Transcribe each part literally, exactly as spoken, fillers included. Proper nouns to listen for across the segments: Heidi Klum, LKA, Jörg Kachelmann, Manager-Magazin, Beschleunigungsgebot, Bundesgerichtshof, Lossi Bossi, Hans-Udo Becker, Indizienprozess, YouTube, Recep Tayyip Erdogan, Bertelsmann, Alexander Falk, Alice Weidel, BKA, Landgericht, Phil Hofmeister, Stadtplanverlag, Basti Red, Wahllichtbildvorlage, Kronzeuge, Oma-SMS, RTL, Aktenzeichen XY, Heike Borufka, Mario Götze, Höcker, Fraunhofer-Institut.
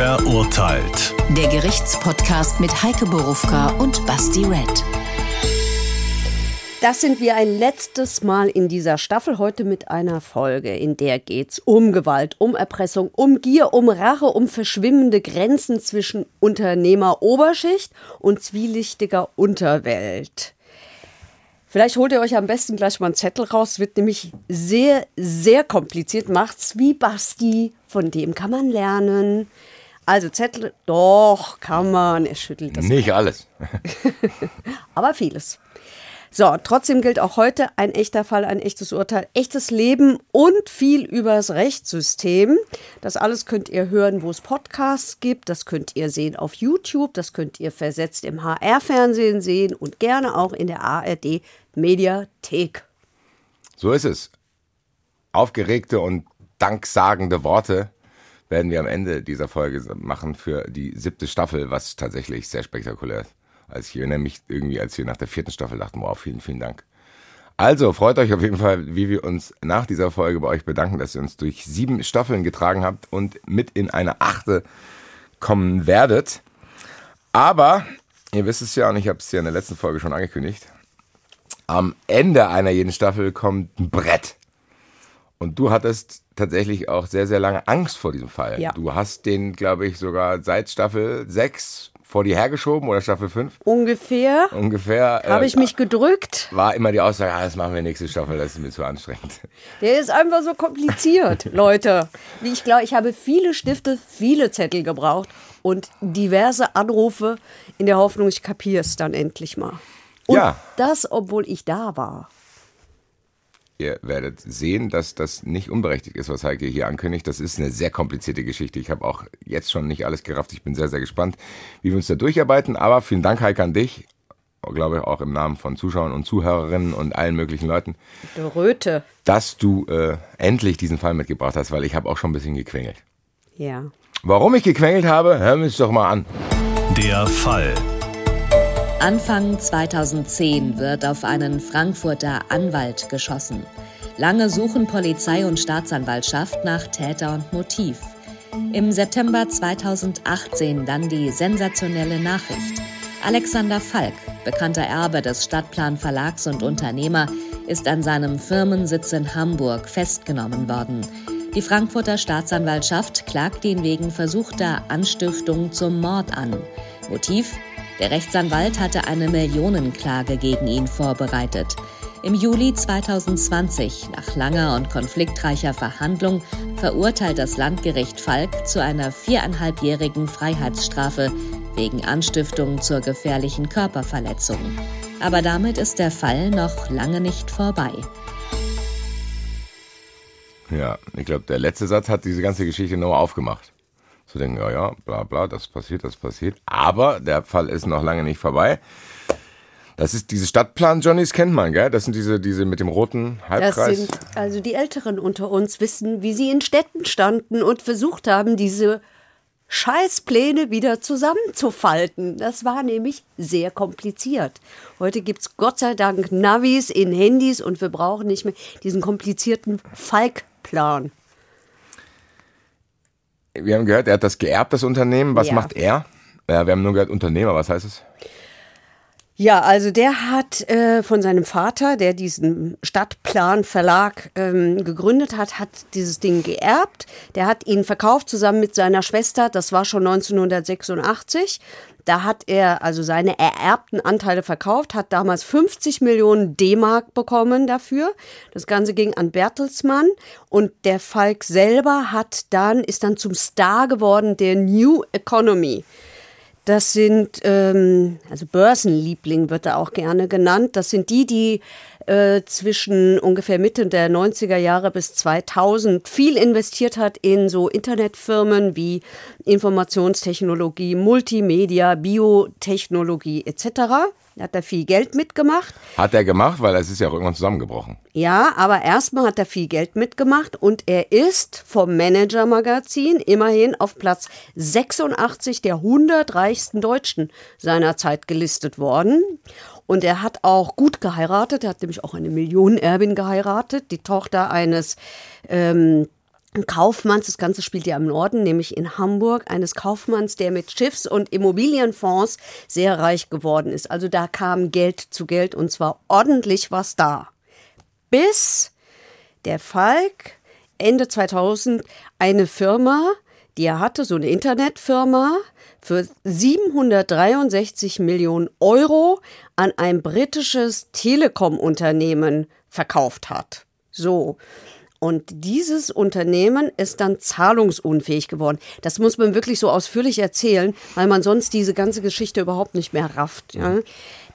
Verurteilt. Der Gerichtspodcast mit Heike Borufka und Basti Red. Das sind wir ein letztes Mal in dieser Staffel, heute mit einer Folge, in der geht's um Gewalt, um Erpressung, um Gier, um Rache, um verschwimmende Grenzen zwischen Unternehmer-Oberschicht und zwielichtiger Unterwelt. Vielleicht holt ihr euch am besten gleich mal einen Zettel raus, wird nämlich sehr, sehr kompliziert, macht's wie Basti, von dem kann man lernen. Also Zettel, doch, kann man, er schüttelt das. Nicht alles. Aber vieles. So, trotzdem gilt auch heute ein echter Fall, ein echtes Urteil, echtes Leben und viel übers Rechtssystem. Das alles könnt ihr hören, wo es Podcasts gibt. Das könnt ihr sehen auf YouTube. Das könnt ihr versetzt im H R-Fernsehen sehen und gerne auch in der A R D-Mediathek. So ist es. Aufgeregte und danksagende Worte werden wir am Ende dieser Folge machen für die siebte Staffel, was tatsächlich sehr spektakulär ist. Also ich erinnere mich irgendwie, als wir nach der vierten Staffel dachten, wow, vielen, vielen Dank. Also freut euch auf jeden Fall, wie wir uns nach dieser Folge bei euch bedanken, dass ihr uns durch sieben Staffeln getragen habt und mit in eine achte kommen werdet. Aber, ihr wisst es ja, und ich habe es ja in der letzten Folge schon angekündigt, am Ende einer jeden Staffel kommt ein Brett. Und du hattest tatsächlich auch sehr, sehr lange Angst vor diesem Fall. Ja. Du hast den, glaube ich, sogar seit Staffel sechs vor dir hergeschoben oder Staffel fünf? Ungefähr. Ungefähr. Habe äh, ich mich gedrückt. War immer die Aussage, ah, das machen wir nächste Staffel, das ist mir zu anstrengend. Der ist einfach so kompliziert, Leute. Wie ich glaube, ich habe viele Stifte, viele Zettel gebraucht und diverse Anrufe in der Hoffnung, ich kapiere es dann endlich mal. Und ja. Das, obwohl ich da war. Ihr werdet sehen, dass das nicht unberechtigt ist, was Heike hier ankündigt. Das ist eine sehr komplizierte Geschichte. Ich habe auch jetzt schon nicht alles gerafft. Ich bin sehr, sehr gespannt, wie wir uns da durcharbeiten. Aber vielen Dank, Heike, an dich. Ich glaube auch im Namen von Zuschauern und Zuhörerinnen und allen möglichen Leuten. Röte. Dass du äh, endlich diesen Fall mitgebracht hast, weil ich habe auch schon ein bisschen gequengelt. Ja. Warum ich gequengelt habe, hören wir uns doch mal an. Der Fall. Anfang zweitausendzehn wird auf einen Frankfurter Anwalt geschossen. Lange suchen Polizei und Staatsanwaltschaft nach Täter und Motiv. Im September zweitausendachtzehn dann die sensationelle Nachricht. Alexander Falk, bekannter Erbe des Stadtplanverlags und Unternehmer, ist an seinem Firmensitz in Hamburg festgenommen worden. Die Frankfurter Staatsanwaltschaft klagt ihn wegen versuchter Anstiftung zum Mord an. Motiv? Der Rechtsanwalt hatte eine Millionenklage gegen ihn vorbereitet. Im Juli zweitausendzwanzig, nach langer und konfliktreicher Verhandlung, verurteilt das Landgericht Falk zu einer viereinhalbjährigen Freiheitsstrafe wegen Anstiftung zur gefährlichen Körperverletzung. Aber damit ist der Fall noch lange nicht vorbei. Ja, ich glaube, der letzte Satz hat diese ganze Geschichte nur aufgemacht. Zu denken, ja, ja, bla, bla, das passiert, das passiert. Aber der Fall ist noch lange nicht vorbei. Das ist diese Stadtplan-Johnnies, kennt man, gell? Das sind diese, diese mit dem roten Halbkreis. Das sind, also die Älteren unter uns wissen, wie sie in Städten standen und versucht haben, diese Scheißpläne wieder zusammenzufalten. Das war nämlich sehr kompliziert. Heute gibt es Gott sei Dank Navis in Handys und wir brauchen nicht mehr diesen komplizierten Falkplan. Wir haben gehört, er hat das geerbt, das Unternehmen. Was ja. macht er? Ja, wir haben nur gehört, Unternehmer, was heißt es? Ja, also der hat äh, von seinem Vater, der diesen Stadtplanverlag ähm, gegründet hat, hat dieses Ding geerbt. Der hat ihn verkauft zusammen mit seiner Schwester, das war schon neunzehnhundertsechsundachtzig. Da hat er also seine ererbten Anteile verkauft, hat damals fünfzig Millionen D-Mark bekommen dafür. Das Ganze ging an Bertelsmann und der Falk selber hat dann, ist dann zum Star geworden der New Economy. Das sind, ähm, also Börsenliebling wird er auch gerne genannt, das sind die, die äh, zwischen ungefähr Mitte der neunziger Jahre bis zweitausend viel investiert hat in so Internetfirmen wie Informationstechnologie, Multimedia, Biotechnologie et cetera. Da hat er viel Geld mitgemacht. Hat er gemacht, weil es ist ja auch irgendwann zusammengebrochen. Ja, aber erstmal hat er viel Geld mitgemacht und er ist vom Manager-Magazin immerhin auf Platz sechsundachtzig der hundert reichsten Deutschen seiner Zeit gelistet worden. Und er hat auch gut geheiratet, er hat nämlich auch eine Millionenerbin geheiratet, die Tochter eines ähm, Ein Kaufmanns, das Ganze spielt ja im Norden, nämlich in Hamburg, eines Kaufmanns, der mit Schiffs- und Immobilienfonds sehr reich geworden ist. Also da kam Geld zu Geld und zwar ordentlich was da. Bis der Falk Ende zweitausend eine Firma, die er hatte, so eine Internetfirma, für siebenhundertdreiundsechzig Millionen Euro an ein britisches Telekom-Unternehmen verkauft hat. So. Und dieses Unternehmen ist dann zahlungsunfähig geworden. Das muss man wirklich so ausführlich erzählen, weil man sonst diese ganze Geschichte überhaupt nicht mehr rafft, ja,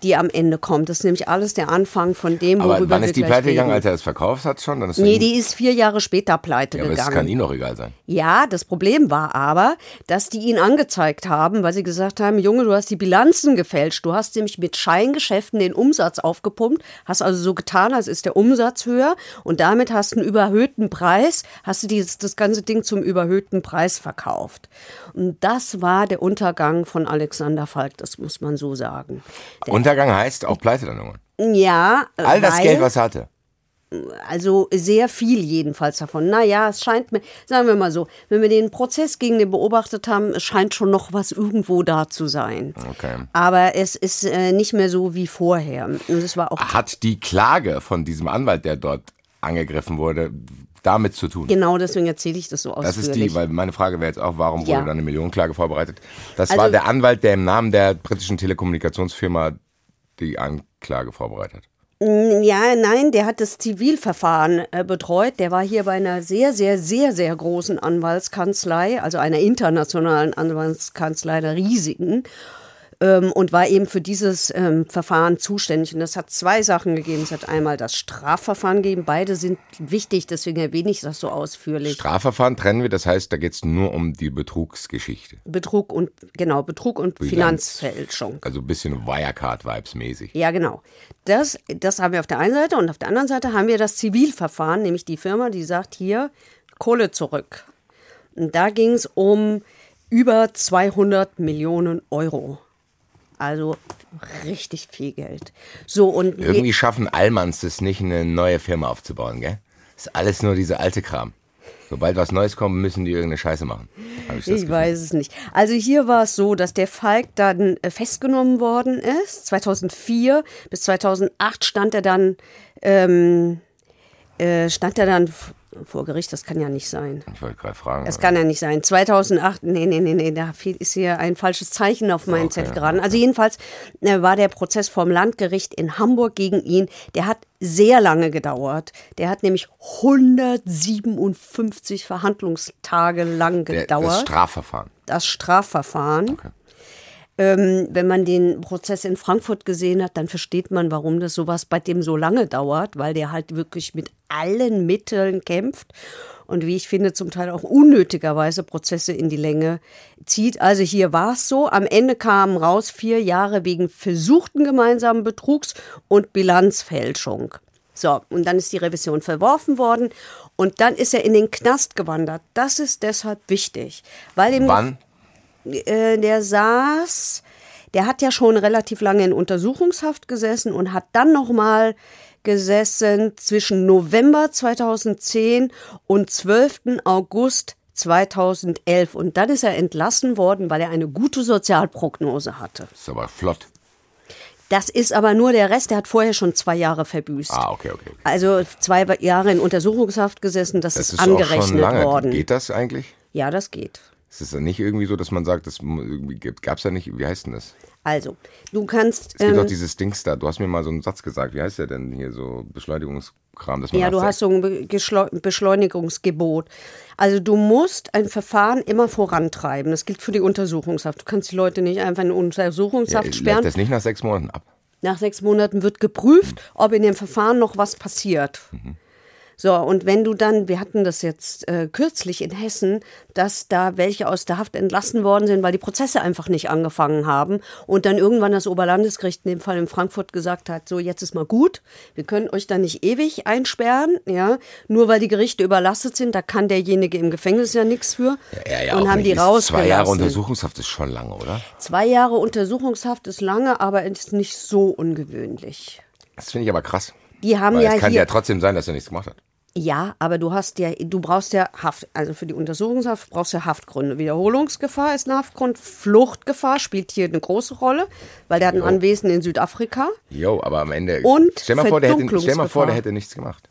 die am Ende kommt. Das ist nämlich alles der Anfang von dem, worüber wir gleich reden. Aber wann ist die pleite gegangen, als er es verkauft hat schon? Dann ist nee, die ist vier Jahre später pleite ja, aber gegangen. Das kann Ihnen doch egal sein. Ja, das Problem war aber, dass die ihn angezeigt haben, weil sie gesagt haben, Junge, du hast die Bilanzen gefälscht. Du hast nämlich mit Scheingeschäften den Umsatz aufgepumpt, hast also so getan, als ist der Umsatz höher und damit hast du einen Überhang überhöhten Preis, hast du dieses, das ganze Ding zum überhöhten Preis verkauft. Und das war der Untergang von Alexander Falk, das muss man so sagen. Der Untergang heißt auch Pleite dann irgendwann? Ja. All das weil, Geld, was er hatte? Also sehr viel jedenfalls davon. Naja, es scheint mir, sagen wir mal so, wenn wir den Prozess gegen den beobachtet haben, es scheint schon noch was irgendwo da zu sein. Okay. Aber es ist äh, nicht mehr so wie vorher. Und es war auch hat die Klage von diesem Anwalt, der dort angegriffen wurde, damit zu tun. Genau, deswegen erzähle ich das so ausführlich. Das ist die, weil meine Frage wäre jetzt auch, warum wurde ja. dann eine Millionenklage vorbereitet? Das also, war der Anwalt, der im Namen der britischen Telekommunikationsfirma die Anklage vorbereitet. Ja, nein, der hat das Zivilverfahren äh, betreut. Der war hier bei einer sehr, sehr, sehr, sehr großen Anwaltskanzlei, also einer internationalen Anwaltskanzlei, der riesigen. Und war eben für dieses ähm, Verfahren zuständig. Und das hat zwei Sachen gegeben. Es hat einmal das Strafverfahren gegeben. Beide sind wichtig, deswegen erwähne ich das so ausführlich. Strafverfahren trennen wir, das heißt, da geht es nur um die Betrugsgeschichte. Betrug und, genau, Betrug und Bilanz, Finanzfälschung. Also ein bisschen Wirecard-Vibes mäßig. Ja, genau. Das, das haben wir auf der einen Seite. Und auf der anderen Seite haben wir das Zivilverfahren, nämlich die Firma, die sagt, hier, Kohle zurück. Und da ging es um über zweihundert Millionen Euro. Also richtig viel Geld. So, und irgendwie schaffen Allmanns es nicht, eine neue Firma aufzubauen, gell? Das ist alles nur dieser alte Kram. Sobald was Neues kommt, müssen die irgendeine Scheiße machen. Hab ich das ich Gefühl. Weiß es nicht. Also hier war es so, dass der Falk dann festgenommen worden ist. zweitausendvier bis zweitausendacht stand er dann, ähm, äh, stand er dann vor Gericht, das kann ja nicht sein. Ich wollte gerade fragen. Das kann ja nicht sein. zweitausendacht, nee, nee, nee, nee, da ist hier ein falsches Zeichen auf meinen Zettel geraten. Also jedenfalls war der Prozess vom Landgericht in Hamburg gegen ihn, der hat sehr lange gedauert. Der hat nämlich hundertsiebenundfünfzig Verhandlungstage lang gedauert. Das Strafverfahren. Das Strafverfahren. Okay. Ähm, wenn man den Prozess in Frankfurt gesehen hat, dann versteht man, warum das sowas bei dem so lange dauert, weil der halt wirklich mit allen Mitteln kämpft und wie ich finde zum Teil auch unnötigerweise Prozesse in die Länge zieht. Also hier war es so, am Ende kamen raus vier Jahre wegen versuchten gemeinsamen Betrugs- und Bilanzfälschung. So, und dann ist die Revision verworfen worden und dann ist er in den Knast gewandert. Das ist deshalb wichtig, weil im Wann? Der saß, der hat ja schon relativ lange in Untersuchungshaft gesessen und hat dann nochmal gesessen zwischen November zweitausendzehn und zwölften August zweitausendelf. Und dann ist er entlassen worden, weil er eine gute Sozialprognose hatte. Das ist aber flott. Das ist aber nur der Rest, der hat vorher schon zwei Jahre verbüßt. Ah, okay, okay. okay. Also zwei Jahre in Untersuchungshaft gesessen, das, das ist, ist angerechnet auch schon lange. Worden. Geht das eigentlich? Ja, das geht. Es ist ja nicht irgendwie so, dass man sagt, das gab es ja nicht, wie heißt denn das? Also, du kannst... Es gibt ähm, doch dieses Dings da, du hast mir mal so einen Satz gesagt, wie heißt der denn hier, so Beschleunigungskram? Dass man ja, du sagt. Hast so ein Be- Beschleunigungsgebot. Also du musst ein Verfahren immer vorantreiben, das gilt für die Untersuchungshaft. Du kannst die Leute nicht einfach in Untersuchungshaft ja, sperren. Läuft das nicht nach sechs Monaten ab? Nach sechs Monaten wird geprüft, mhm. ob in dem Verfahren noch was passiert. Mhm. So, und wenn du dann, wir hatten das jetzt äh, kürzlich in Hessen, dass da welche aus der Haft entlassen worden sind, weil die Prozesse einfach nicht angefangen haben und dann irgendwann das Oberlandesgericht, in dem Fall in Frankfurt, gesagt hat, so jetzt ist mal gut, wir können euch da nicht ewig einsperren, ja, nur weil die Gerichte überlastet sind, da kann derjenige im Gefängnis ja nichts für ja, ja, ja, und haben nicht. Die rausgelassen. Zwei Jahre Untersuchungshaft ist schon lange, oder? Zwei Jahre Untersuchungshaft ist lange, aber ist nicht so ungewöhnlich. Das finde ich aber krass. Die haben ja es kann hier ja trotzdem sein, dass er nichts gemacht hat. Ja, aber du hast ja, du brauchst ja Haft, also für die Untersuchungshaft brauchst du ja Haftgründe. Wiederholungsgefahr ist ein Haftgrund, Fluchtgefahr spielt hier eine große Rolle, weil der hat ein jo. Anwesen in Südafrika. Jo, aber am Ende, und stell mal vor, der hätte, stell mal vor, der hätte nichts gemacht.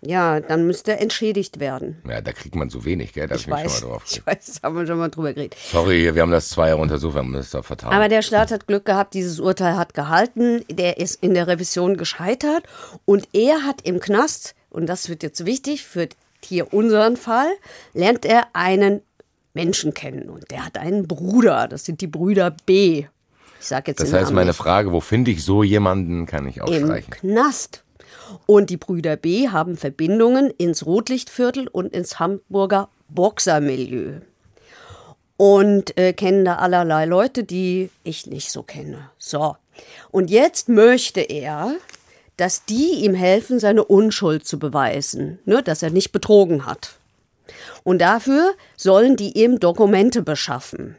Ja, dann müsste er entschädigt werden. Ja, da kriegt man zu wenig, gell? Da ich, ich weiß, mich schon mal drauf ich weiß, da haben wir schon mal drüber geredet. Sorry, wir haben das zwei Jahre untersucht, wir haben das da vertan. Aber der Staat hat Glück gehabt, dieses Urteil hat gehalten, der ist in der Revision gescheitert und er hat im Knast, und das wird jetzt wichtig, für hier unseren Fall, lernt er einen Menschen kennen und der hat einen Bruder, das sind die Brüder B. Ich sag jetzt den Namen. Das heißt, meine Frage, wo finde ich so jemanden, kann ich ausstreichen. Im Knast. Und die Brüder B haben Verbindungen ins Rotlichtviertel und ins Hamburger Boxermilieu. Und äh, kennen da allerlei Leute, die ich nicht so kenne. So, und jetzt möchte er, dass die ihm helfen, seine Unschuld zu beweisen, ne, dass er nicht betrogen hat. Und dafür sollen die ihm Dokumente beschaffen.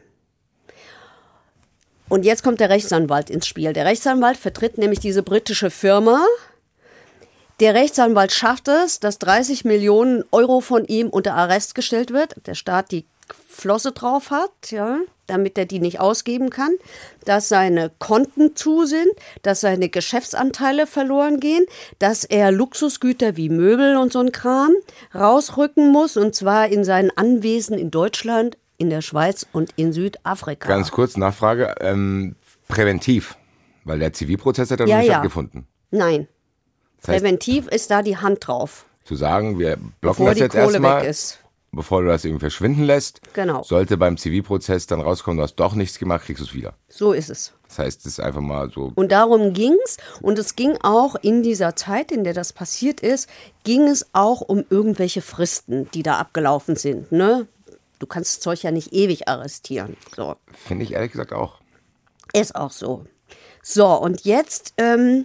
Und jetzt kommt der Rechtsanwalt ins Spiel. Der Rechtsanwalt vertritt nämlich diese britische Firma. Der Rechtsanwalt schafft es, dass dreißig Millionen Euro von ihm unter Arrest gestellt wird. Der Staat die Flosse drauf hat, ja, damit er die nicht ausgeben kann. Dass seine Konten zu sind, dass seine Geschäftsanteile verloren gehen, dass er Luxusgüter wie Möbel und so ein Kram rausrücken muss. Und zwar in seinen Anwesen in Deutschland, in der Schweiz und in Südafrika. Ganz kurz, Nachfrage, ähm, präventiv, weil der Zivilprozess hat dann ja, nicht ja. stattgefunden. Nein. Das heißt, präventiv ist da die Hand drauf. Zu sagen, wir blocken das jetzt erstmal, bevor du das irgendwie verschwinden lässt. Genau. Sollte beim Zivilprozess dann rauskommen, du hast doch nichts gemacht, kriegst du es wieder. So ist es. Das heißt, es ist einfach mal so. Und darum ging es. Und es ging auch in dieser Zeit, in der das passiert ist, ging es auch um irgendwelche Fristen, die da abgelaufen sind. Ne? Du kannst das Zeug ja nicht ewig arrestieren. So. Finde ich ehrlich gesagt auch. Ist auch so. So, und jetzt... Ähm,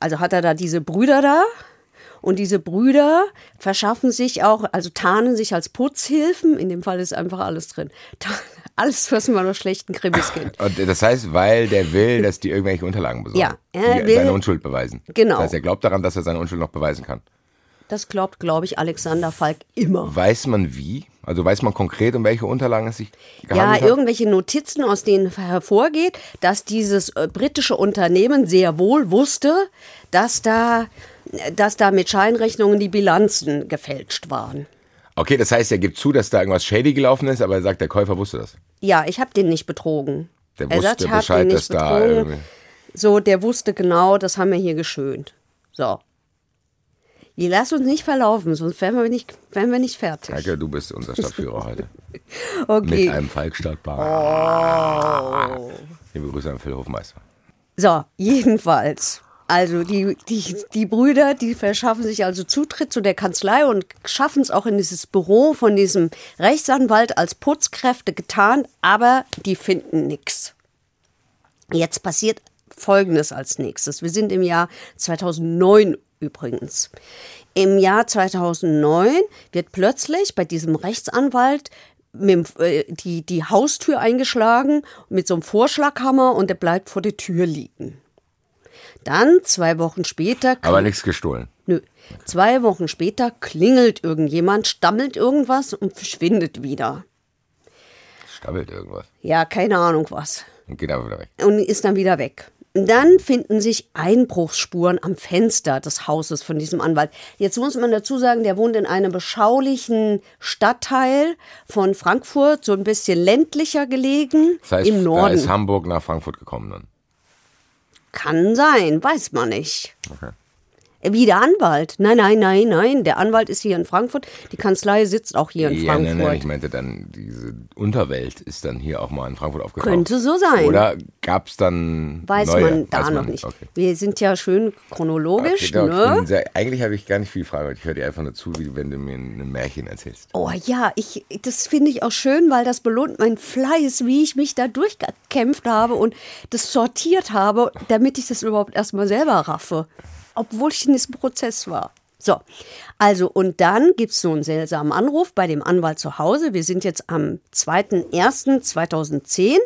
Also hat er da diese Brüder da und diese Brüder verschaffen sich auch, also tarnen sich als Putzhilfen. In dem Fall ist einfach alles drin. Alles, was man nur schlechten Krimis kennt. Und das heißt, weil der will, dass die irgendwelche Unterlagen besorgen. Ja, er will seine Unschuld beweisen. Genau. Das heißt, er glaubt daran, dass er seine Unschuld noch beweisen kann. Das glaubt, glaube ich, Alexander Falk immer. Weiß man wie? Also weiß man konkret, um welche Unterlagen es sich gehandelt hat? Ja, irgendwelche Notizen, aus denen hervorgeht, dass dieses äh, britische Unternehmen sehr wohl wusste, dass da, dass da mit Scheinrechnungen die Bilanzen gefälscht waren. Okay, das heißt, er gibt zu, dass da irgendwas shady gelaufen ist, aber er sagt, der Käufer wusste das. Ja, ich habe den nicht betrogen. Der wusste sagt, Bescheid, dass betrogen. da... So, der wusste genau, das haben wir hier geschönt. So. Die lass uns nicht verlaufen, sonst wären wir nicht, wären wir nicht fertig. Heike, du bist unser Stadtführer heute. Okay. Mit einem Falk-Stadtplan. Oh. Liebe Grüße an Phil Hofmeister. So, jedenfalls. Also die, die, die Brüder, die verschaffen sich also Zutritt zu der Kanzlei und schaffen es auch in dieses Büro von diesem Rechtsanwalt als Putzkräfte getarnt, aber die finden nichts. Jetzt passiert Folgendes als nächstes. Wir sind im Jahr zweitausendneun übrigens. Im Jahr zweitausendneun wird plötzlich bei diesem Rechtsanwalt mit, äh, die, die Haustür eingeschlagen mit so einem Vorschlaghammer und der bleibt vor der Tür liegen. Dann zwei Wochen später... Aber nichts gestohlen. Nö. Zwei Wochen später klingelt irgendjemand, stammelt irgendwas und verschwindet wieder. Stammelt irgendwas? Ja, keine Ahnung was. Und geht aber wieder weg. Und ist dann wieder weg. Dann finden sich Einbruchsspuren am Fenster des Hauses von diesem Anwalt. Jetzt muss man dazu sagen, der wohnt in einem beschaulichen Stadtteil von Frankfurt, so ein bisschen ländlicher gelegen, das heißt, im Norden. Da ist Hamburg nach Frankfurt gekommen dann? Kann sein, weiß man nicht. Okay. Wie der Anwalt? Nein, nein, nein, nein. Der Anwalt ist hier in Frankfurt. Die Kanzlei sitzt auch hier in ja, Frankfurt. Nein, nein, ich meinte dann, diese Unterwelt ist dann hier auch mal in Frankfurt aufgetaucht. Könnte so sein. Oder gab es dann Weiß neue? man da Weiß noch man nicht. Okay. Wir sind ja schön chronologisch, okay, ne? Doch, sehr, eigentlich habe ich gar nicht viel Fragen. Ich höre dir einfach nur zu, wie wenn du mir ein Märchen erzählst. Oh ja, ich, das finde ich auch schön, weil das belohnt meinen Fleiß, wie ich mich da durchgekämpft habe und das sortiert habe, damit ich das überhaupt erstmal selber raffe. Obwohl ich in diesem Prozess war. So, also und dann gibt es so einen seltsamen Anruf bei dem Anwalt zu Hause. Wir sind jetzt am zweiten ersten zweitausendzehn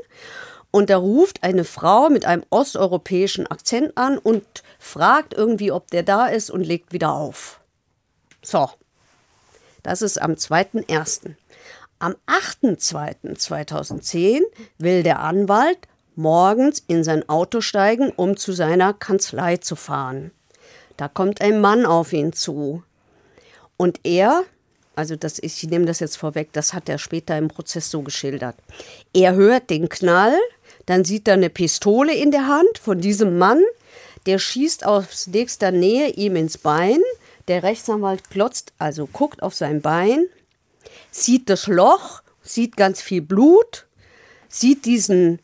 und da ruft eine Frau mit einem osteuropäischen Akzent an und fragt irgendwie, ob der da ist und legt wieder auf. So, das ist am zweiten ersten Am achten zweiten zweitausendzehn will der Anwalt morgens in sein Auto steigen, um zu seiner Kanzlei zu fahren. Da kommt ein Mann auf ihn zu. Und er, also das, ich nehme das jetzt vorweg, das hat er später im Prozess so geschildert. Er hört den Knall, dann sieht er eine Pistole in der Hand von diesem Mann. Der schießt aus nächster Nähe ihm ins Bein. Der Rechtsanwalt glotzt, also guckt auf sein Bein, sieht das Loch, sieht ganz viel Blut, sieht diesen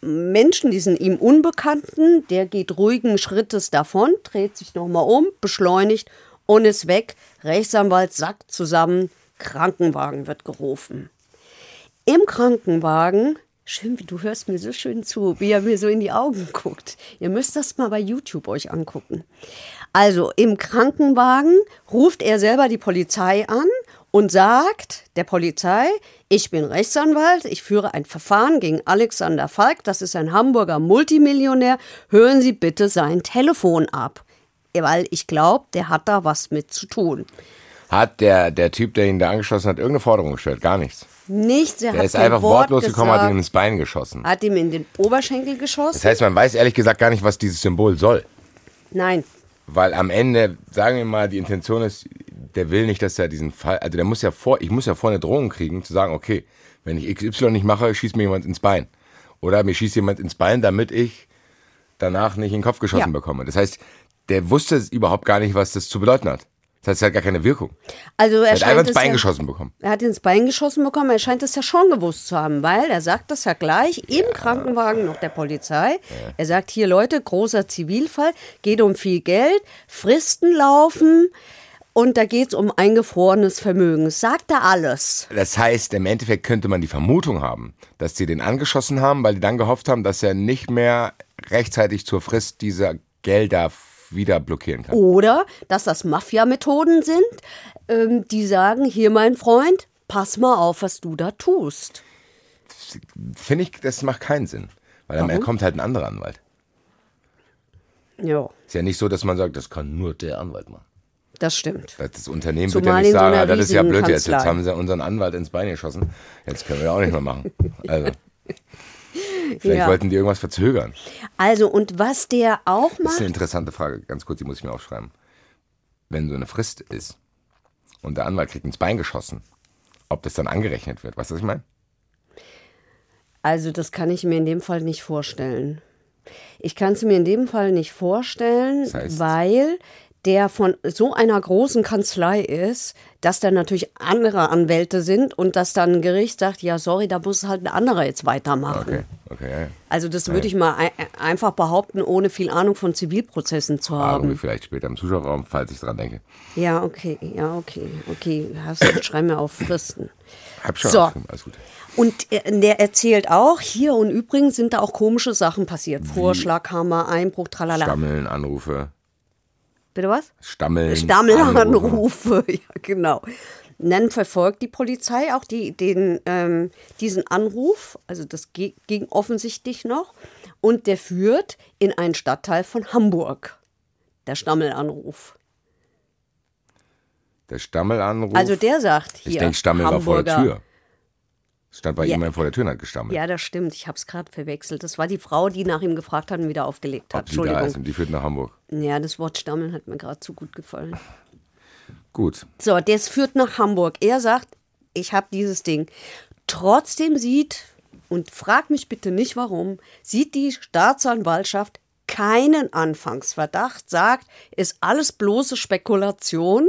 Menschen, diesen ihm Unbekannten, der geht ruhigen Schrittes davon, dreht sich nochmal um, beschleunigt und ist weg. Rechtsanwalt sackt zusammen, Krankenwagen wird gerufen. Im Krankenwagen, schön, du hörst mir so schön zu, wie er mir so in die Augen guckt. Ihr müsst das mal bei YouTube euch angucken. Also im Krankenwagen ruft er selber die Polizei an und sagt der Polizei, ich bin Rechtsanwalt, ich führe ein Verfahren gegen Alexander Falk, das ist ein Hamburger Multimillionär, hören Sie bitte sein Telefon ab, weil ich glaube, der hat da was mit zu tun. Hat der, der Typ, der ihn da angeschossen hat, irgendeine Forderung gestellt? Gar nichts? Nichts, der, der hat ist einfach Wort wortlos gesagt, gekommen, hat ihm ins Bein geschossen. Hat ihm in den Oberschenkel geschossen. Das heißt, man weiß ehrlich gesagt gar nicht, was dieses Symbol soll. Nein. Weil am Ende, sagen wir mal, die Intention ist, der will nicht, dass er diesen Fall, also der muss ja vor, ich muss ja vor eine Drohung kriegen, zu sagen, okay, wenn ich X Y nicht mache, schießt mir jemand ins Bein. Oder mir schießt jemand ins Bein, damit ich danach nicht in den Kopf geschossen ja. bekomme. Das heißt, der wusste überhaupt gar nicht, was das zu bedeuten hat. Das heißt, er hat gar keine Wirkung. Also er, er hat einfach ins Bein ja, geschossen bekommen. Er hat ins Bein geschossen bekommen, er scheint es ja schon gewusst zu haben, weil er sagt das ja gleich im ja. Krankenwagen noch der Polizei. Ja. Er sagt, hier Leute, großer Zivilfall, geht um viel Geld, Fristen laufen. Und da geht es um eingefrorenes Vermögen. Sagt er alles. Das heißt, im Endeffekt könnte man die Vermutung haben, dass sie den angeschossen haben, weil die dann gehofft haben, dass er nicht mehr rechtzeitig zur Frist dieser Gelder wieder blockieren kann. Oder, dass das Mafia-Methoden sind, ähm, die sagen, hier mein Freund, pass mal auf, was du da tust. Finde ich, das macht keinen Sinn. Weil dann kommt halt ein anderer Anwalt. Ja. Ist ja nicht so, dass man sagt, das kann nur der Anwalt machen. Das stimmt. Das Unternehmen Zumal wird ja nicht sagen, so ah, das ist ja blöd jetzt. Jetzt haben sie unseren Anwalt ins Bein geschossen. Jetzt können wir ja auch nicht mehr machen. Also, vielleicht ja. wollten die irgendwas verzögern. Also, und was der auch macht. Das ist eine interessante Frage, ganz kurz, die muss ich mir aufschreiben. Wenn so eine Frist ist und der Anwalt kriegt ins Bein geschossen, ob das dann angerechnet wird. Weißt du, was ich meine? Also, das kann ich mir in dem Fall nicht vorstellen. Ich kann es mir in dem Fall nicht vorstellen, das heißt, weil der von so einer großen Kanzlei ist, dass da natürlich andere Anwälte sind und dass dann ein Gericht sagt, ja sorry, da muss halt ein anderer jetzt weitermachen. Okay, okay, ja, ja. Also das würde ich mal einfach behaupten, ohne viel Ahnung von Zivilprozessen zu haben. Irgendwie vielleicht später im Zuschauerraum, falls ich dran denke. Ja, okay, ja, okay, okay. Hast du, schreib mir auf Fristen. Hab schon, so. Alles gut. Und der erzählt auch, hier und übrigens sind da auch komische Sachen passiert. Vorschlaghammer, Einbruch, tralala. Stammeln, Anrufe. Bitte was? Stammeln. Stammelanrufe, ja genau. Und dann verfolgt die Polizei auch die, den, ähm, diesen Anruf, also das ging offensichtlich noch, und der führt in einen Stadtteil von Hamburg, der Stammelanruf. Der Stammelanruf? Also der sagt hier, ich denke, Stammel war vor der Tür. Stand bei ja. ihm vor der Tür und hat gestammelt. Ja, das stimmt. Ich habe es gerade verwechselt. Das war die Frau, die nach ihm gefragt hat und wieder aufgelegt hat. Ob Entschuldigung. Die da ist und die führt nach Hamburg. Ja, das Wort Stammeln hat mir gerade zu gut gefallen. Gut. So, das führt nach Hamburg. Er sagt, ich habe dieses Ding. Trotzdem sieht, und frag mich bitte nicht warum, sieht die Staatsanwaltschaft keinen Anfangsverdacht, sagt, ist alles bloße Spekulation.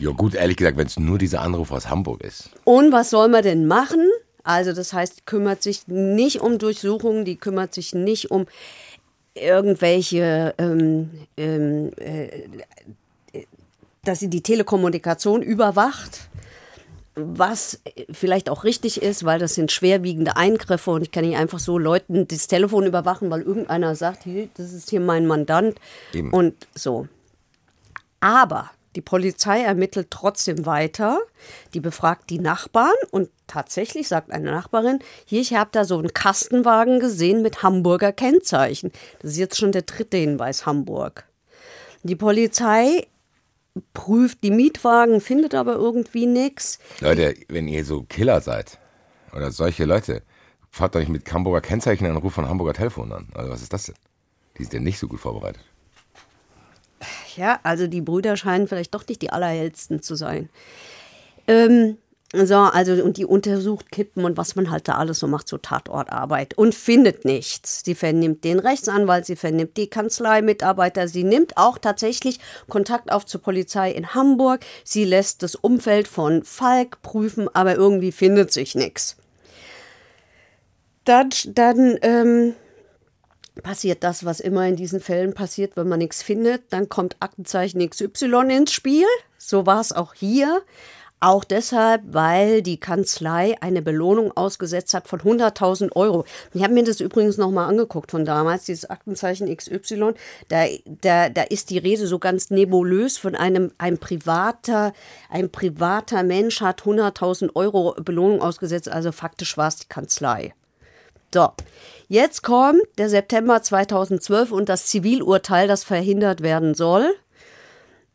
Ja gut, ehrlich gesagt, wenn es nur dieser Anruf aus Hamburg ist. Und was soll man denn machen? Also das heißt, kümmert sich nicht um Durchsuchungen, die kümmert sich nicht um irgendwelche, ähm, ähm, äh, dass sie die Telekommunikation überwacht, was vielleicht auch richtig ist, weil das sind schwerwiegende Eingriffe und ich kann nicht einfach so Leuten das Telefon überwachen, weil irgendeiner sagt, hey, das ist hier mein Mandant Eben. Und so. Aber die Polizei ermittelt trotzdem weiter, die befragt die Nachbarn und tatsächlich sagt eine Nachbarin, hier, ich habe da so einen Kastenwagen gesehen mit Hamburger Kennzeichen. Das ist jetzt schon der dritte Hinweis, Hamburg. Die Polizei prüft die Mietwagen, findet aber irgendwie nichts. Leute, wenn ihr so Killer seid oder solche Leute, fahrt euch mit Hamburger Kennzeichen einen Ruf von Hamburger Telefon an. Also was ist das denn? Die sind ja nicht so gut vorbereitet. Ja, also die Brüder scheinen vielleicht doch nicht die allerhellsten zu sein. Ähm, so, also und die untersucht Kippen und was man halt da alles so macht, so Tatortarbeit und findet nichts. Sie vernimmt den Rechtsanwalt, sie vernimmt die Kanzleimitarbeiter, sie nimmt auch tatsächlich Kontakt auf zur Polizei in Hamburg. Sie lässt das Umfeld von Falk prüfen, aber irgendwie findet sich nichts. Dann, dann ähm, passiert das, was immer in diesen Fällen passiert, wenn man nichts findet. Dann kommt Aktenzeichen X Y ins Spiel. So war es auch hier. Auch deshalb, weil die Kanzlei eine Belohnung ausgesetzt hat von hunderttausend Euro. Ich habe mir das übrigens nochmal angeguckt von damals, dieses Aktenzeichen X Y. Da, da, da ist die Rede so ganz nebulös von einem, ein privater, ein privater Mensch hat hunderttausend Euro Belohnung ausgesetzt. Also faktisch war es die Kanzlei. So, jetzt kommt der September zweitausendzwölf und das Zivilurteil, das verhindert werden soll.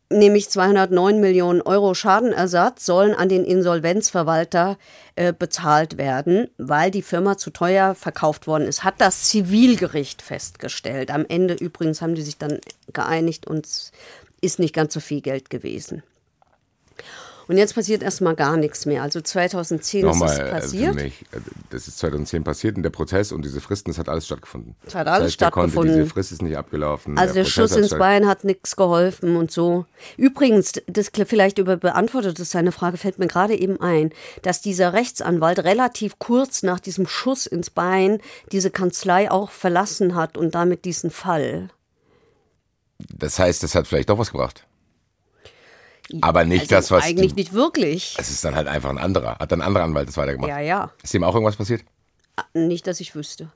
Nämlich zweihundertneun Millionen Euro Schadenersatz sollen an den Insolvenzverwalter äh, bezahlt werden, weil die Firma zu teuer verkauft worden ist. Hat das Zivilgericht festgestellt. Am Ende übrigens haben die sich dann geeinigt und es ist nicht ganz so viel Geld gewesen. Und jetzt passiert erstmal gar nichts mehr. Also zweitausendzehn Nochmal, ist es passiert. Für mich, das ist zweitausendzehn passiert und der Prozess und diese Fristen, das hat alles stattgefunden. Das hat alles das heißt, stattgefunden. Konnte, diese Frist ist nicht abgelaufen. Also der, der Schuss ins Bein hat nichts geholfen und so. Übrigens, das vielleicht über beantwortet ist seine Frage, fällt mir gerade eben ein, dass dieser Rechtsanwalt relativ kurz nach diesem Schuss ins Bein diese Kanzlei auch verlassen hat und damit diesen Fall. Das heißt, das hat vielleicht doch was gebracht. Aber nicht also das, was... Eigentlich du, nicht wirklich. Es ist dann halt einfach ein anderer. Hat dann ein anderer Anwalt das weitergemacht. Ja, ja. Ist dem auch irgendwas passiert? Nicht, dass ich wüsste.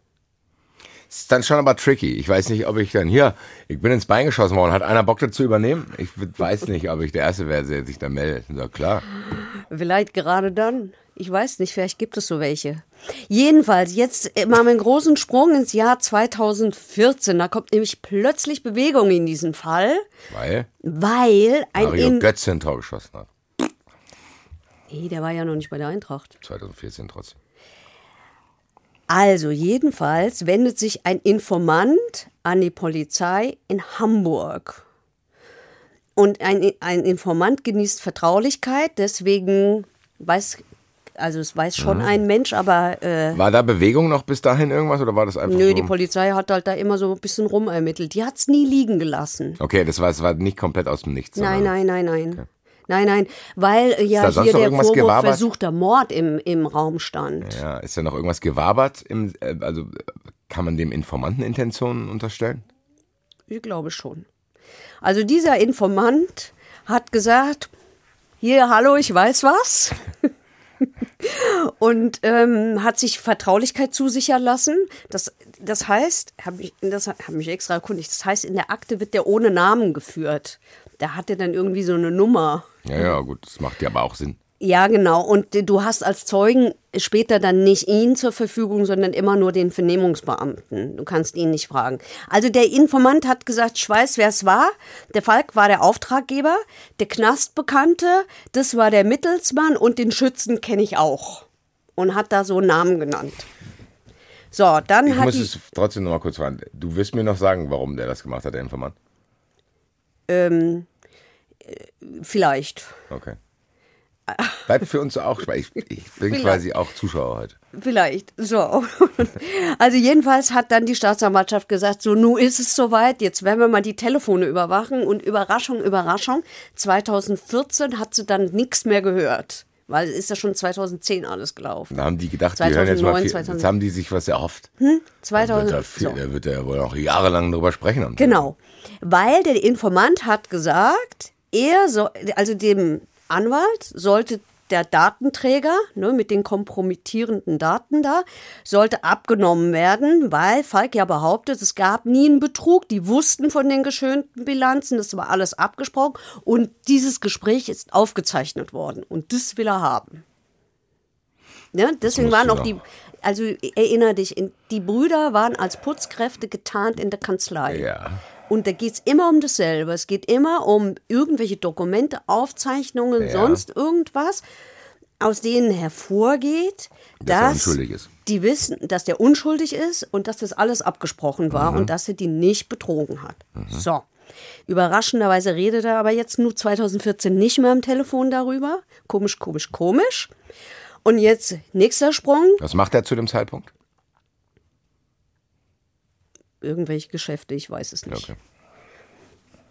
Ist dann schon aber tricky. Ich weiß nicht, ob ich dann hier... Ich bin ins Bein geschossen worden. Hat einer Bock dazu übernehmen? Ich weiß nicht, ob ich der Erste wäre, der sich dann meldet. Na klar. Vielleicht gerade dann. Ich weiß nicht, vielleicht gibt es so welche. Jedenfalls, jetzt machen wir einen großen Sprung ins Jahr zweitausendvierzehn. Da kommt nämlich plötzlich Bewegung in diesen Fall. Weil? Weil ein... Mario Götze ein Tor geschossen hat. Nee, der war ja noch nicht bei der Eintracht. zweitausendvierzehn trotzdem. Also jedenfalls wendet sich ein Informant an die Polizei in Hamburg. Und ein, ein Informant genießt Vertraulichkeit, deswegen weiß... Also es weiß schon mhm. ein Mensch, aber... Äh, war da Bewegung noch bis dahin irgendwas oder war das einfach Nö, so? Die Polizei hat halt da immer so ein bisschen rumermittelt. Die hat es nie liegen gelassen. Okay, das war, das war nicht komplett aus dem Nichts. Nein, nein, nein, nein. Okay. Nein, nein, weil ja hier der Vorwurf gewabert? versuchter Mord im, im Raum stand. Ja, ist da noch irgendwas gewabert? Im, also kann man dem Informanten Intentionen unterstellen? Ich glaube schon. Also dieser Informant hat gesagt, hier, hallo, ich weiß was. Und ähm, hat sich Vertraulichkeit zusichern lassen. Das, das heißt, habe ich das hab mich extra erkundigt, das heißt, in der Akte wird der ohne Namen geführt. Da hat er dann irgendwie so eine Nummer. Ja, ja, gut, das macht ja aber auch Sinn. Ja, genau. Und du hast als Zeugen später dann nicht ihn zur Verfügung, sondern immer nur den Vernehmungsbeamten. Du kannst ihn nicht fragen. Also der Informant hat gesagt, ich weiß, wer es war. Der Falk war der Auftraggeber, der Knastbekannte, das war der Mittelsmann und den Schützen kenne ich auch. Und hat da so einen Namen genannt. So, dann ich hat muss es trotzdem noch mal kurz fragen. Du wirst mir noch sagen, warum der das gemacht hat, der Informant? Ähm, vielleicht. Okay. Bleibt für uns auch, ich, ich bin Vielleicht. quasi auch Zuschauer heute. Vielleicht, so. Also jedenfalls hat dann die Staatsanwaltschaft gesagt, so nun ist es soweit, jetzt werden wir mal die Telefone überwachen. Und Überraschung, Überraschung, zweitausendvierzehn hat sie dann nichts mehr gehört. Weil es ist ja schon zweitausendzehn alles gelaufen. Da haben die gedacht, zweitausendneun, wir hören jetzt mal viel, jetzt haben die sich was erhofft. Hm? zweitausend, da wird, viel, so. Da wird er wohl noch jahrelang drüber sprechen. Am genau, Tag. Weil der Informant hat gesagt, er soll, also dem... Anwalt sollte der Datenträger, ne, mit den kompromittierenden Daten da, sollte abgenommen werden, weil Falk ja behauptet, es gab nie einen Betrug, die wussten von den geschönten Bilanzen, das war alles abgesprochen und dieses Gespräch ist aufgezeichnet worden und das will er haben. Ne, deswegen waren auch die, also erinnere dich, die Brüder waren als Putzkräfte getarnt in der Kanzlei. Ja. Und da geht es immer um dasselbe. Es geht immer um irgendwelche Dokumente, Aufzeichnungen, ja. sonst irgendwas, aus denen hervorgeht, dass, dass er die wissen, dass der unschuldig ist und dass das alles abgesprochen war mhm. und dass er die nicht betrogen hat. Mhm. So. Überraschenderweise redet er aber jetzt nur zweitausendvierzehn nicht mehr am Telefon darüber. Komisch, komisch, komisch. Und jetzt nächster Sprung. Was macht er zu dem Zeitpunkt? Irgendwelche Geschäfte, ich weiß es nicht. Okay.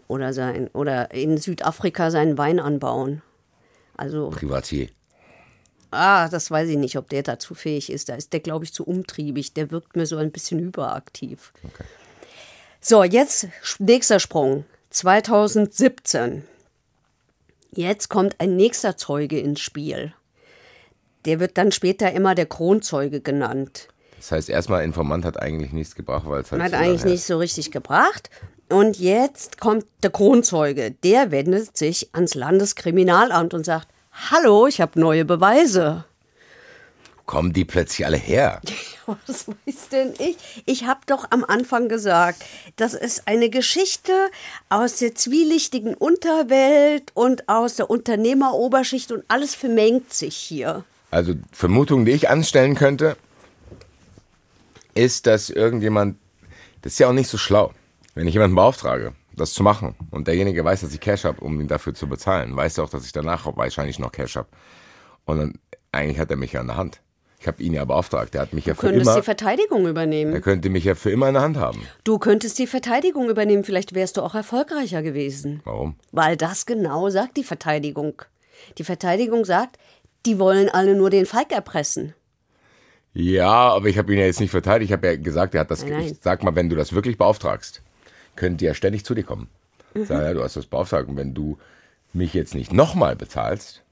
Oder sein, oder in Südafrika seinen Wein anbauen. Also Privatier. Ah, das weiß ich nicht, ob der dazu fähig ist. Da ist der, glaube ich, zu umtriebig. Der wirkt mir so ein bisschen hyperaktiv. Okay. So, jetzt nächster Sprung. zweitausendsiebzehn. Jetzt kommt ein nächster Zeuge ins Spiel. Der wird dann später immer der Kronzeuge genannt. Das heißt, erstmal Informant hat eigentlich nichts gebracht, weil es halt hat eigentlich nicht so richtig gebracht. Und jetzt kommt der Kronzeuge. Der wendet sich ans Landeskriminalamt und sagt: Hallo, ich habe neue Beweise. Kommen die plötzlich alle her? Was weiß denn ich? Ich habe doch am Anfang gesagt, das ist eine Geschichte aus der zwielichtigen Unterwelt und aus der Unternehmeroberschicht und alles vermengt sich hier. Also Vermutung, die ich anstellen könnte, ist, dass irgendjemand, das ist ja auch nicht so schlau, wenn ich jemanden beauftrage, das zu machen und derjenige weiß, dass ich Cash habe, um ihn dafür zu bezahlen, weiß ja auch, dass ich danach wahrscheinlich noch Cash habe. Und dann, eigentlich hat er mich ja an der Hand. Ich habe ihn ja beauftragt, der hat mich ja für immer... Du könntest die Verteidigung übernehmen. Er könnte mich ja für immer in der Hand haben. Du könntest die Verteidigung übernehmen, vielleicht wärst du auch erfolgreicher gewesen. Warum? Weil das genau sagt die Verteidigung. Die Verteidigung sagt, die wollen alle nur den Falk erpressen. Ja, aber ich habe ihn ja jetzt nicht verteidigt. Ich habe ja gesagt, er hat das... Nein, nein. Sag mal, wenn du das wirklich beauftragst, können die ja ständig zu dir kommen. Mhm. Sag, ja, du hast das beauftragt und wenn du mich jetzt nicht nochmal bezahlst,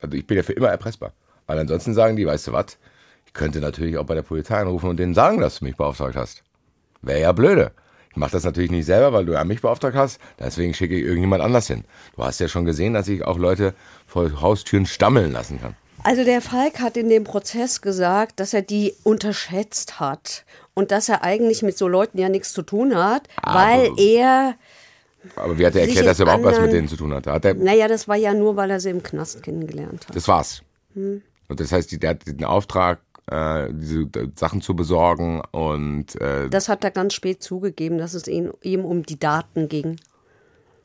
also ich bin ja für immer erpressbar. Weil ansonsten sagen die, weißt du was, ich könnte natürlich auch bei der Polizei anrufen und denen sagen, dass du mich beauftragt hast. Wäre ja blöde. Ich mache das natürlich nicht selber, weil du ja mich beauftragt hast, deswegen schicke ich irgendjemand anders hin. Du hast ja schon gesehen, dass ich auch Leute vor Haustüren stammeln lassen kann. Also der Falk hat in dem Prozess gesagt, dass er die unterschätzt hat und dass er eigentlich mit so Leuten ja nichts zu tun hat, aber weil er... Aber wie hat er erklärt, dass er überhaupt anderen, was mit denen zu tun hatte? Hat er, naja, das war ja nur, weil er sie im Knast kennengelernt hat. Das war's. Hm. Und das heißt, der hat den Auftrag, äh, diese Sachen zu besorgen und... Äh, das hat er ganz spät zugegeben, dass es ihm, ihm um die Daten ging.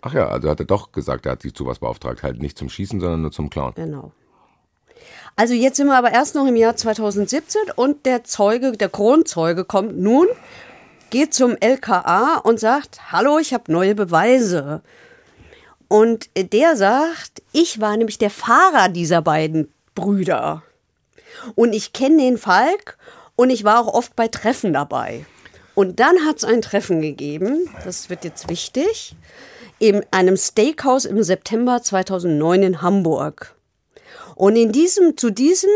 Ach ja, also hat er doch gesagt, er hat sie zu was beauftragt. Halt nicht zum Schießen, sondern nur zum Klauen. Genau. Also jetzt sind wir aber erst noch im Jahr zweitausendsiebzehn und der Zeuge, der Kronzeuge kommt nun, geht zum L K A und sagt, hallo, ich habe neue Beweise. Und der sagt, ich war nämlich der Fahrer dieser beiden Brüder. Und ich kenne den Falk und ich war auch oft bei Treffen dabei. Und dann hat es ein Treffen gegeben, das wird jetzt wichtig, in einem Steakhouse im September zweitausendneun in Hamburg. Und in diesem, zu diesem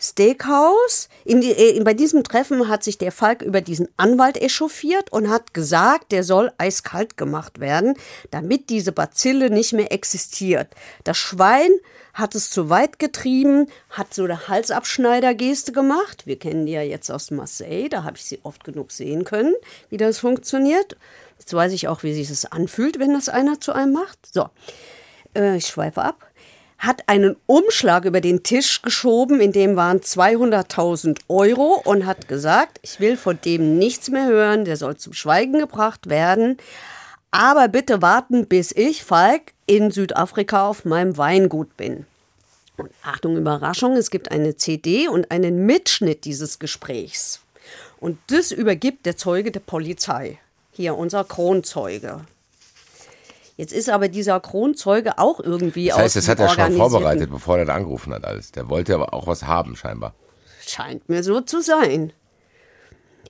Steakhouse, in die, in, bei diesem Treffen hat sich der Falk über diesen Anwalt echauffiert und hat gesagt, der soll eiskalt gemacht werden, damit diese Bazille nicht mehr existiert. Das Schwein hat es zu weit getrieben, hat so eine Halsabschneider-Geste gemacht. Wir kennen die ja jetzt aus Marseille, da habe ich sie oft genug sehen können, wie das funktioniert. Jetzt weiß ich auch, wie sich das anfühlt, wenn das einer zu einem macht. So, äh, ich schweife ab. Hat einen Umschlag über den Tisch geschoben, in dem waren zweihunderttausend Euro und hat gesagt, ich will von dem nichts mehr hören, der soll zum Schweigen gebracht werden. Aber bitte warten, bis ich, Falk, in Südafrika auf meinem Weingut bin. Und Achtung, Überraschung, es gibt eine C D und einen Mitschnitt dieses Gesprächs. Und das übergibt der Zeuge der Polizei. Hier unser Kronzeuge. Jetzt ist aber dieser Kronzeuge auch irgendwie aus dem Organisierten. Das heißt, das hat er schon vorbereitet, bevor er da angerufen hat alles. Der wollte aber auch was haben scheinbar. Scheint mir so zu sein.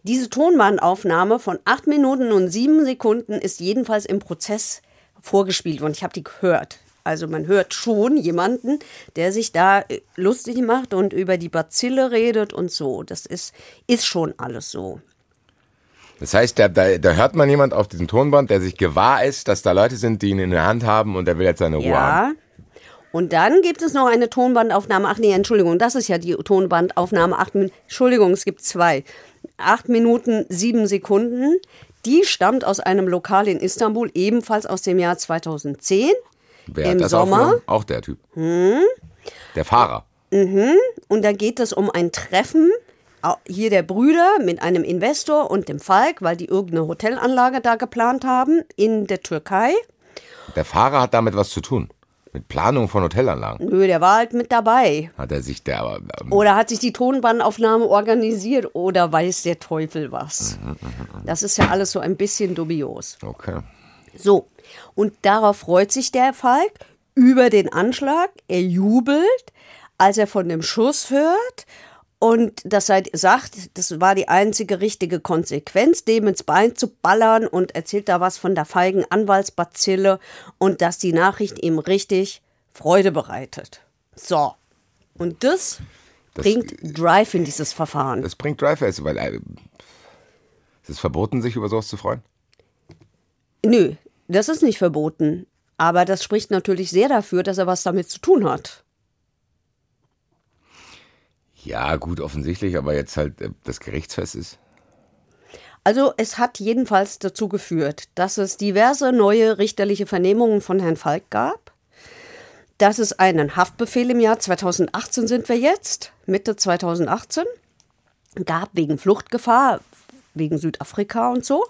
Diese Tonbandaufnahme von acht Minuten und sieben Sekunden ist jedenfalls im Prozess vorgespielt worden. Ich habe die gehört. Also man hört schon jemanden, der sich da lustig macht und über die Bazille redet und so. Das ist, ist schon alles so. Das heißt, da, da, da hört man jemand auf diesem Tonband, der sich gewahr ist, dass da Leute sind, die ihn in der Hand haben und der will jetzt seine Ruhe ja. haben. Und dann gibt es noch eine Tonbandaufnahme. Ach nee, Entschuldigung, das ist ja die Tonbandaufnahme. Acht Minuten, Entschuldigung, es gibt zwei. Acht Minuten, sieben Sekunden. Die stammt aus einem Lokal in Istanbul, ebenfalls aus dem Jahr zweitausendzehn. Wer hat im das Sommer. Auch, auch der Typ. Hm. Der Fahrer. Mhm. Und da geht es um ein Treffen hier der Brüder mit einem Investor und dem Falk, weil die irgendeine Hotelanlage da geplant haben in der Türkei. Der Fahrer hat damit was zu tun. Mit Planung von Hotelanlagen? Nö, der war halt mit dabei. Hat er sich der aber... Ähm oder hat sich die Tonbandaufnahme organisiert oder weiß der Teufel was. Das ist ja alles so ein bisschen dubios. Okay. So, und darauf freut sich der Falk über den Anschlag. Er jubelt, als er von dem Schuss hört und das sagt, das war die einzige richtige Konsequenz, dem ins Bein zu ballern, und erzählt da was von der feigen Anwaltsbazille und dass die Nachricht ihm richtig Freude bereitet. So, und das, das bringt Drive in dieses Verfahren. Das bringt Drive, also, weil äh, ist es verboten, sich über sowas zu freuen? Nö, das ist nicht verboten. Aber das spricht natürlich sehr dafür, dass er was damit zu tun hat. Ja, gut, offensichtlich, aber jetzt halt das Gerichtsfest ist. Also es hat jedenfalls dazu geführt, dass es diverse neue richterliche Vernehmungen von Herrn Falk gab, dass es einen Haftbefehl im Jahr zweitausendachtzehn, sind wir jetzt, Mitte zweitausendachtzehn, gab wegen Fluchtgefahr, wegen Südafrika und so,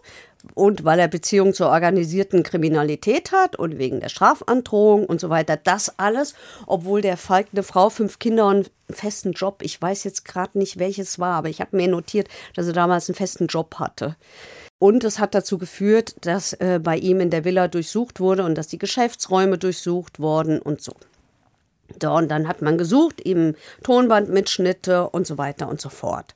und weil er Beziehung zur organisierten Kriminalität hat und wegen der Strafandrohung und so weiter. Das alles, obwohl der Falk eine Frau, fünf Kinder und einen festen Job, ich weiß jetzt gerade nicht, welches war, aber ich habe mir notiert, dass er damals einen festen Job hatte. Und es hat dazu geführt, dass äh, bei ihm in der Villa durchsucht wurde und dass die Geschäftsräume durchsucht wurden und so. Da, und dann hat man gesucht, eben Tonbandmitschnitte und so weiter und so fort.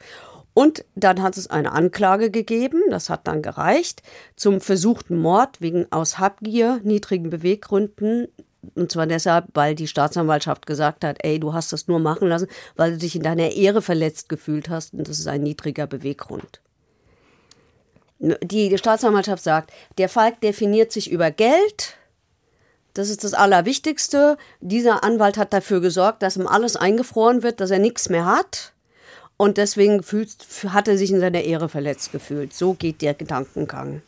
Und dann hat es eine Anklage gegeben, das hat dann gereicht, zum versuchten Mord wegen aus Habgier, niedrigen Beweggründen. Und zwar deshalb, weil die Staatsanwaltschaft gesagt hat, ey, du hast das nur machen lassen, weil du dich in deiner Ehre verletzt gefühlt hast. Und das ist ein niedriger Beweggrund. Die, die Staatsanwaltschaft sagt, der Falk definiert sich über Geld. Das ist das Allerwichtigste. Dieser Anwalt hat dafür gesorgt, dass ihm alles eingefroren wird, dass er nichts mehr hat. Und deswegen fühlt, hat er sich in seiner Ehre verletzt gefühlt. So geht der Gedankengang.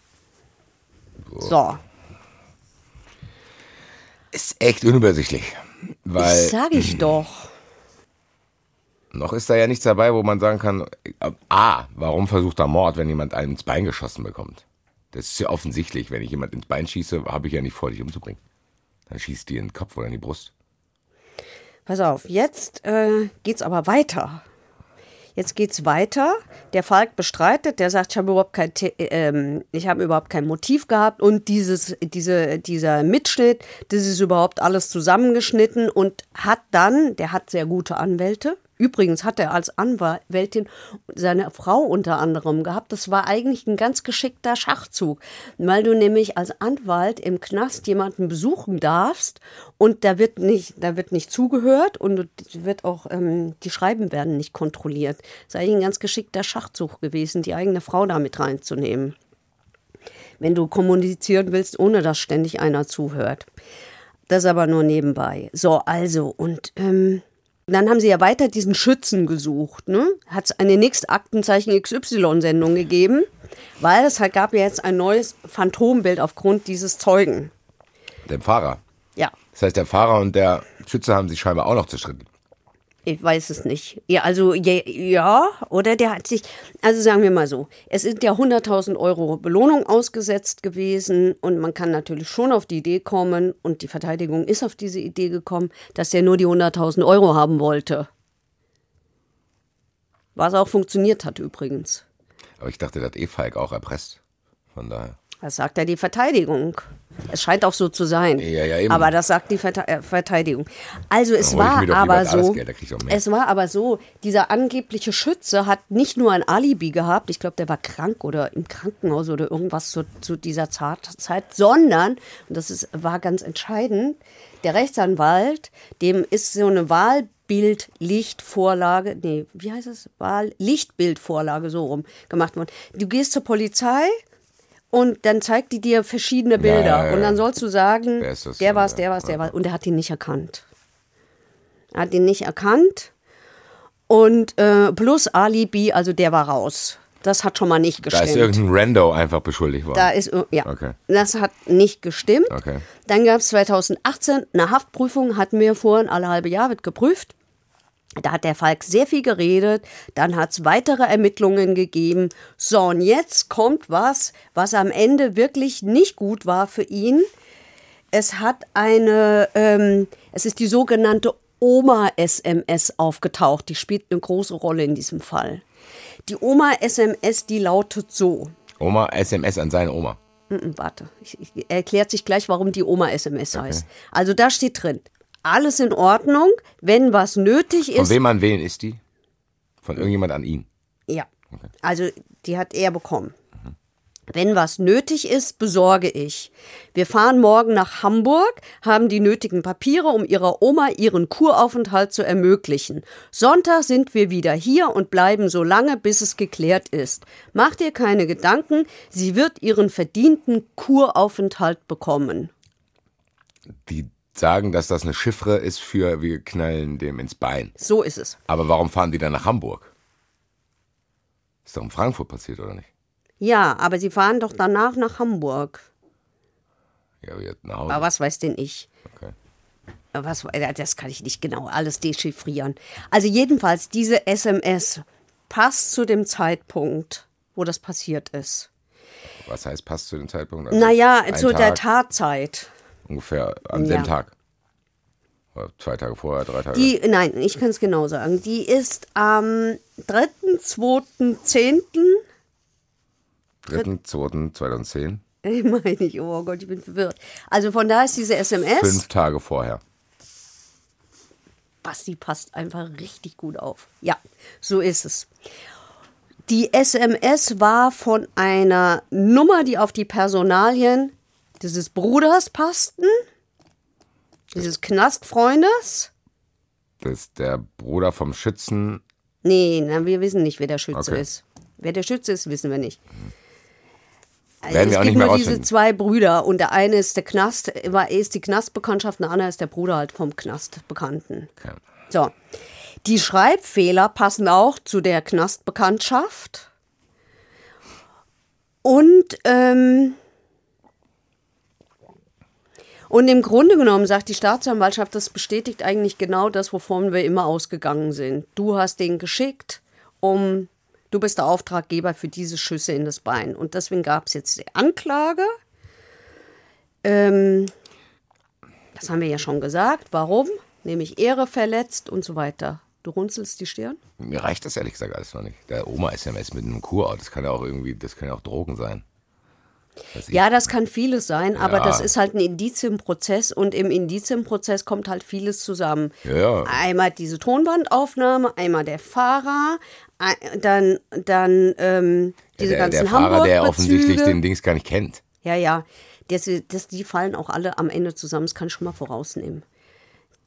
Boah. So. Ist echt unübersichtlich. Weil, das sage ich doch. Noch ist da ja nichts dabei, wo man sagen kann, A, warum versucht er Mord, wenn jemand einem ins Bein geschossen bekommt? Das ist ja offensichtlich. Wenn ich jemand ins Bein schieße, habe ich ja nicht vor, dich umzubringen. Dann schießt die in den Kopf oder in die Brust. Pass auf, jetzt äh, geht's aber weiter. Jetzt geht's weiter. Der Falk bestreitet, der sagt, ich habe überhaupt kein, ähm, ich habe überhaupt kein Motiv gehabt und dieses, diese, dieser Mitschnitt, das ist überhaupt alles zusammengeschnitten, und hat dann, der hat sehr gute Anwälte. Übrigens hat er als Anwältin seine Frau unter anderem gehabt. Das war eigentlich ein ganz geschickter Schachzug, weil du nämlich als Anwalt im Knast jemanden besuchen darfst und da wird nicht, da wird nicht zugehört und wird auch ähm, die Schreiben werden nicht kontrolliert. Das ist eigentlich ein ganz geschickter Schachzug gewesen, die eigene Frau da mit reinzunehmen, wenn du kommunizieren willst, ohne dass ständig einer zuhört. Das aber nur nebenbei. So, also, und... Ähm, dann haben sie ja weiter diesen Schützen gesucht. Ne? Hat es eine nächste Aktenzeichen X Y-Sendung gegeben, weil es halt gab ja jetzt ein neues Phantombild aufgrund dieses Zeugen. Dem Fahrer? Ja. Das heißt, der Fahrer und der Schütze haben sich scheinbar auch noch zerstritten. Ich weiß es nicht. Ja, also, ja, ja, oder der hat sich, also sagen wir mal so, es sind ja hunderttausend Euro Belohnung ausgesetzt gewesen und man kann natürlich schon auf die Idee kommen, und die Verteidigung ist auf diese Idee gekommen, dass der nur die hunderttausend Euro haben wollte. Was auch funktioniert hat übrigens. Aber ich dachte, der hat eh Falk auch erpresst, von daher. Das sagt ja die Verteidigung. Es scheint auch so zu sein. Ja, ja, eben. Aber das sagt die Verteidigung. Also es war aber so, es war aber so, dieser angebliche Schütze hat nicht nur ein Alibi gehabt, ich glaube, der war krank oder im Krankenhaus oder irgendwas zu, zu dieser Zeit, sondern, und das ist, war ganz entscheidend, der Rechtsanwalt, dem ist so eine Wahlbildlichtvorlage, nee, wie heißt es? Wahllichtbildvorlage, so rum, gemacht worden. Du gehst zur Polizei, und dann zeigt die dir verschiedene Bilder. Ja, ja, ja. Und dann sollst du sagen, der war's, der war's, der war's. Ja. War. Und er hat ihn nicht erkannt. Er hat ihn nicht erkannt. Und äh, plus Alibi, also der war raus. Das hat schon mal nicht gestimmt. Da ist irgendein Rando einfach beschuldigt worden. Da ist, ja, okay. Das hat nicht gestimmt. Okay. Dann gab es zweitausendachtzehn eine Haftprüfung, hatten wir vorhin alle halbe Jahr wird geprüft. Da hat der Falk sehr viel geredet. Dann hat es weitere Ermittlungen gegeben. So, und jetzt kommt was, was am Ende wirklich nicht gut war für ihn. Es hat eine, ähm, es ist die sogenannte Oma-S M S aufgetaucht. Die spielt eine große Rolle in diesem Fall. Die Oma-S M S, die lautet so. Oma-S M S an seine Oma. Mm-mm, warte, ich, ich, erklärt sich gleich, warum die Oma-S M S okay. heißt. Also da steht drin, alles in Ordnung, wenn was nötig ist. Von wem an wen ist die? Von irgendjemand an ihn? Ja, okay. Also die hat er bekommen. Mhm. Wenn was nötig ist, besorge ich. Wir fahren morgen nach Hamburg, haben die nötigen Papiere, um ihrer Oma ihren Kuraufenthalt zu ermöglichen. Sonntag sind wir wieder hier und bleiben so lange, bis es geklärt ist. Mach dir keine Gedanken, sie wird ihren verdienten Kuraufenthalt bekommen. Die sagen, dass das eine Chiffre ist für wir knallen dem ins Bein. So ist es. Aber warum fahren die dann nach Hamburg? Ist doch in Frankfurt passiert, oder nicht? Ja, aber sie fahren doch danach nach Hamburg. Ja, aber jetzt nach Hause. Aber was weiß denn ich? Okay. Was, das kann ich nicht genau alles dechiffrieren. Also jedenfalls, diese S M S passt zu dem Zeitpunkt, wo das passiert ist. Was heißt passt zu dem Zeitpunkt? Also naja, zu Tag, der Tatzeit. Ungefähr an ja. dem Tag. Oder zwei Tage vorher, drei Tage. Die, nein, ich kann es genau sagen. Die ist am dritten zweiten zehnten dritten zweiten zweitausendzehn Ich meine nicht, oh Gott, ich bin verwirrt. Also von da ist diese S M S. Fünf Tage vorher. Basti passt einfach richtig gut auf. Ja, so ist es. Die S M S war von einer Nummer, die auf die Personalien dieses Bruders passten, dieses Knastfreundes. Das ist der Bruder vom Schützen. Nee, na, wir wissen nicht, wer der Schütze okay. ist. Wer der Schütze ist, wissen wir nicht. Mhm. Also es gibt nur diese zwei Brüder und der eine ist der Knast, war ist die Knastbekanntschaft, und der andere ist der Bruder halt vom Knastbekannten. Okay. So, die Schreibfehler passen auch zu der Knastbekanntschaft und ähm, und im Grunde genommen sagt die Staatsanwaltschaft, das bestätigt eigentlich genau das, wovon wir immer ausgegangen sind. Du hast den geschickt, um Du bist der Auftraggeber für diese Schüsse in das Bein. Und deswegen gab es jetzt die Anklage. Ähm, das haben wir ja schon gesagt. Warum? Nämlich Ehre verletzt und so weiter. Du runzelst die Stirn? Mir reicht das ehrlich gesagt alles noch nicht. Der Oma-S M S mit einem Kurort, das kann ja auch irgendwie, das kann ja auch Drogen sein. Ja, das kann vieles sein, ja. aber das ist halt ein Indizienprozess und im Indizienprozess kommt halt vieles zusammen. Ja. Einmal diese Tonbandaufnahme, einmal der Fahrer, dann, dann ähm, diese ja, der, ganzen Hamburg-Bezüge. Der Fahrer, Hamburg der offensichtlich den Dings gar nicht kennt. Ja, ja, das, das, die fallen auch alle am Ende zusammen, das kann ich schon mal vorausnehmen.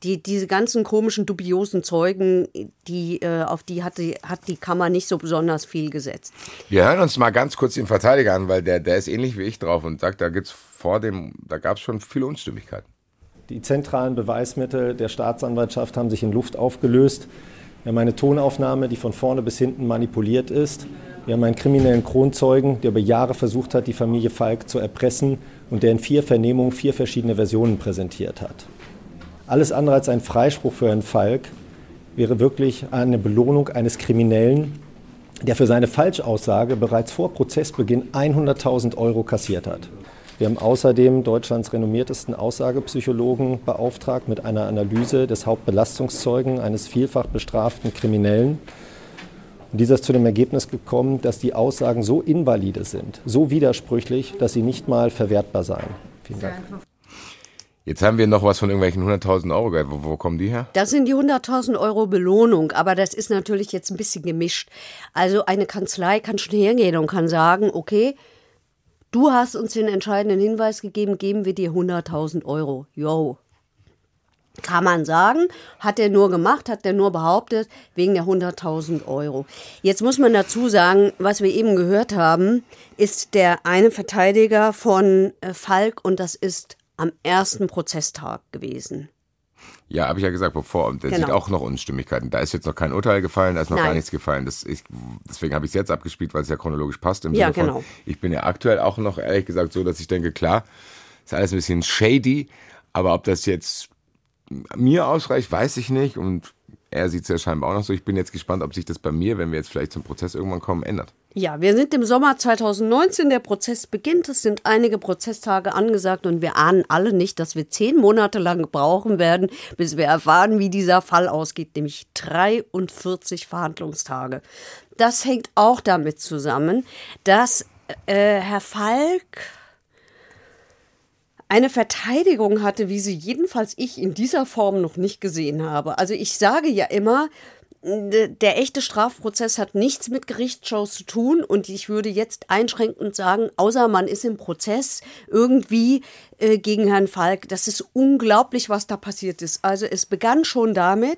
Die, diese ganzen komischen, dubiosen Zeugen, die, äh, auf die hat, die hat die Kammer nicht so besonders viel gesetzt. Wir hören uns mal ganz kurz den Verteidiger an, weil der, der ist ähnlich wie ich drauf und sagt, da gibt's vor dem, da gab es schon viele Unstimmigkeiten. Die zentralen Beweismittel der Staatsanwaltschaft haben sich in Luft aufgelöst. Wir haben eine Tonaufnahme, die von vorne bis hinten manipuliert ist. Wir haben einen kriminellen Kronzeugen, der über Jahre versucht hat, die Familie Falk zu erpressen und der in vier Vernehmungen vier verschiedene Versionen präsentiert hat. Alles andere als ein Freispruch für Herrn Falk wäre wirklich eine Belohnung eines Kriminellen, der für seine Falschaussage bereits vor Prozessbeginn hunderttausend Euro kassiert hat. Wir haben außerdem Deutschlands renommiertesten Aussagepsychologen beauftragt mit einer Analyse des Hauptbelastungszeugen eines vielfach bestraften Kriminellen. Und dieser ist zu dem Ergebnis gekommen, dass die Aussagen so invalide sind, so widersprüchlich, dass sie nicht mal verwertbar seien. Vielen Dank. Jetzt haben wir noch was von irgendwelchen hunderttausend Euro gehört. Wo, wo kommen die her? Das sind die hunderttausend Euro Belohnung, aber das ist natürlich jetzt ein bisschen gemischt. Also eine Kanzlei kann schon hergehen und kann sagen, okay, du hast uns den entscheidenden Hinweis gegeben, geben wir dir hunderttausend Euro. Jo, kann man sagen, hat er nur gemacht, hat er nur behauptet, wegen der hunderttausend Euro. Jetzt muss man dazu sagen, was wir eben gehört haben, ist der eine Verteidiger von Falk und das ist am ersten Prozesstag gewesen. Ja, habe ich ja gesagt, bevor. Da genau. sind auch noch Unstimmigkeiten. Da ist jetzt noch kein Urteil gefallen, da ist noch Nein. gar nichts gefallen. Das ist, deswegen habe ich es jetzt abgespielt, weil es ja chronologisch passt. Im ja, Sinne genau. von, ich bin ja aktuell auch noch, ehrlich gesagt, so, dass ich denke, klar, ist alles ein bisschen shady, aber ob das jetzt mir ausreicht, weiß ich nicht. Und er sieht es ja scheinbar auch noch so. Ich bin jetzt gespannt, ob sich das bei mir, wenn wir jetzt vielleicht zum Prozess irgendwann kommen, ändert. Ja, wir sind im Sommer zweitausendneunzehn, der Prozess beginnt, es sind einige Prozesstage angesagt und wir ahnen alle nicht, dass wir zehn Monate lang brauchen werden, bis wir erfahren, wie dieser Fall ausgeht, nämlich dreiundvierzig Verhandlungstage. Das hängt auch damit zusammen, dass äh, Herr Falk eine Verteidigung hatte, wie sie jedenfalls ich in dieser Form noch nicht gesehen habe. Also ich sage ja immer, der echte Strafprozess hat nichts mit Gerichtsshows zu tun und ich würde jetzt einschränkend sagen, außer man ist im Prozess irgendwie äh, gegen Herrn Falk, das ist unglaublich, was da passiert ist. Also es begann schon damit,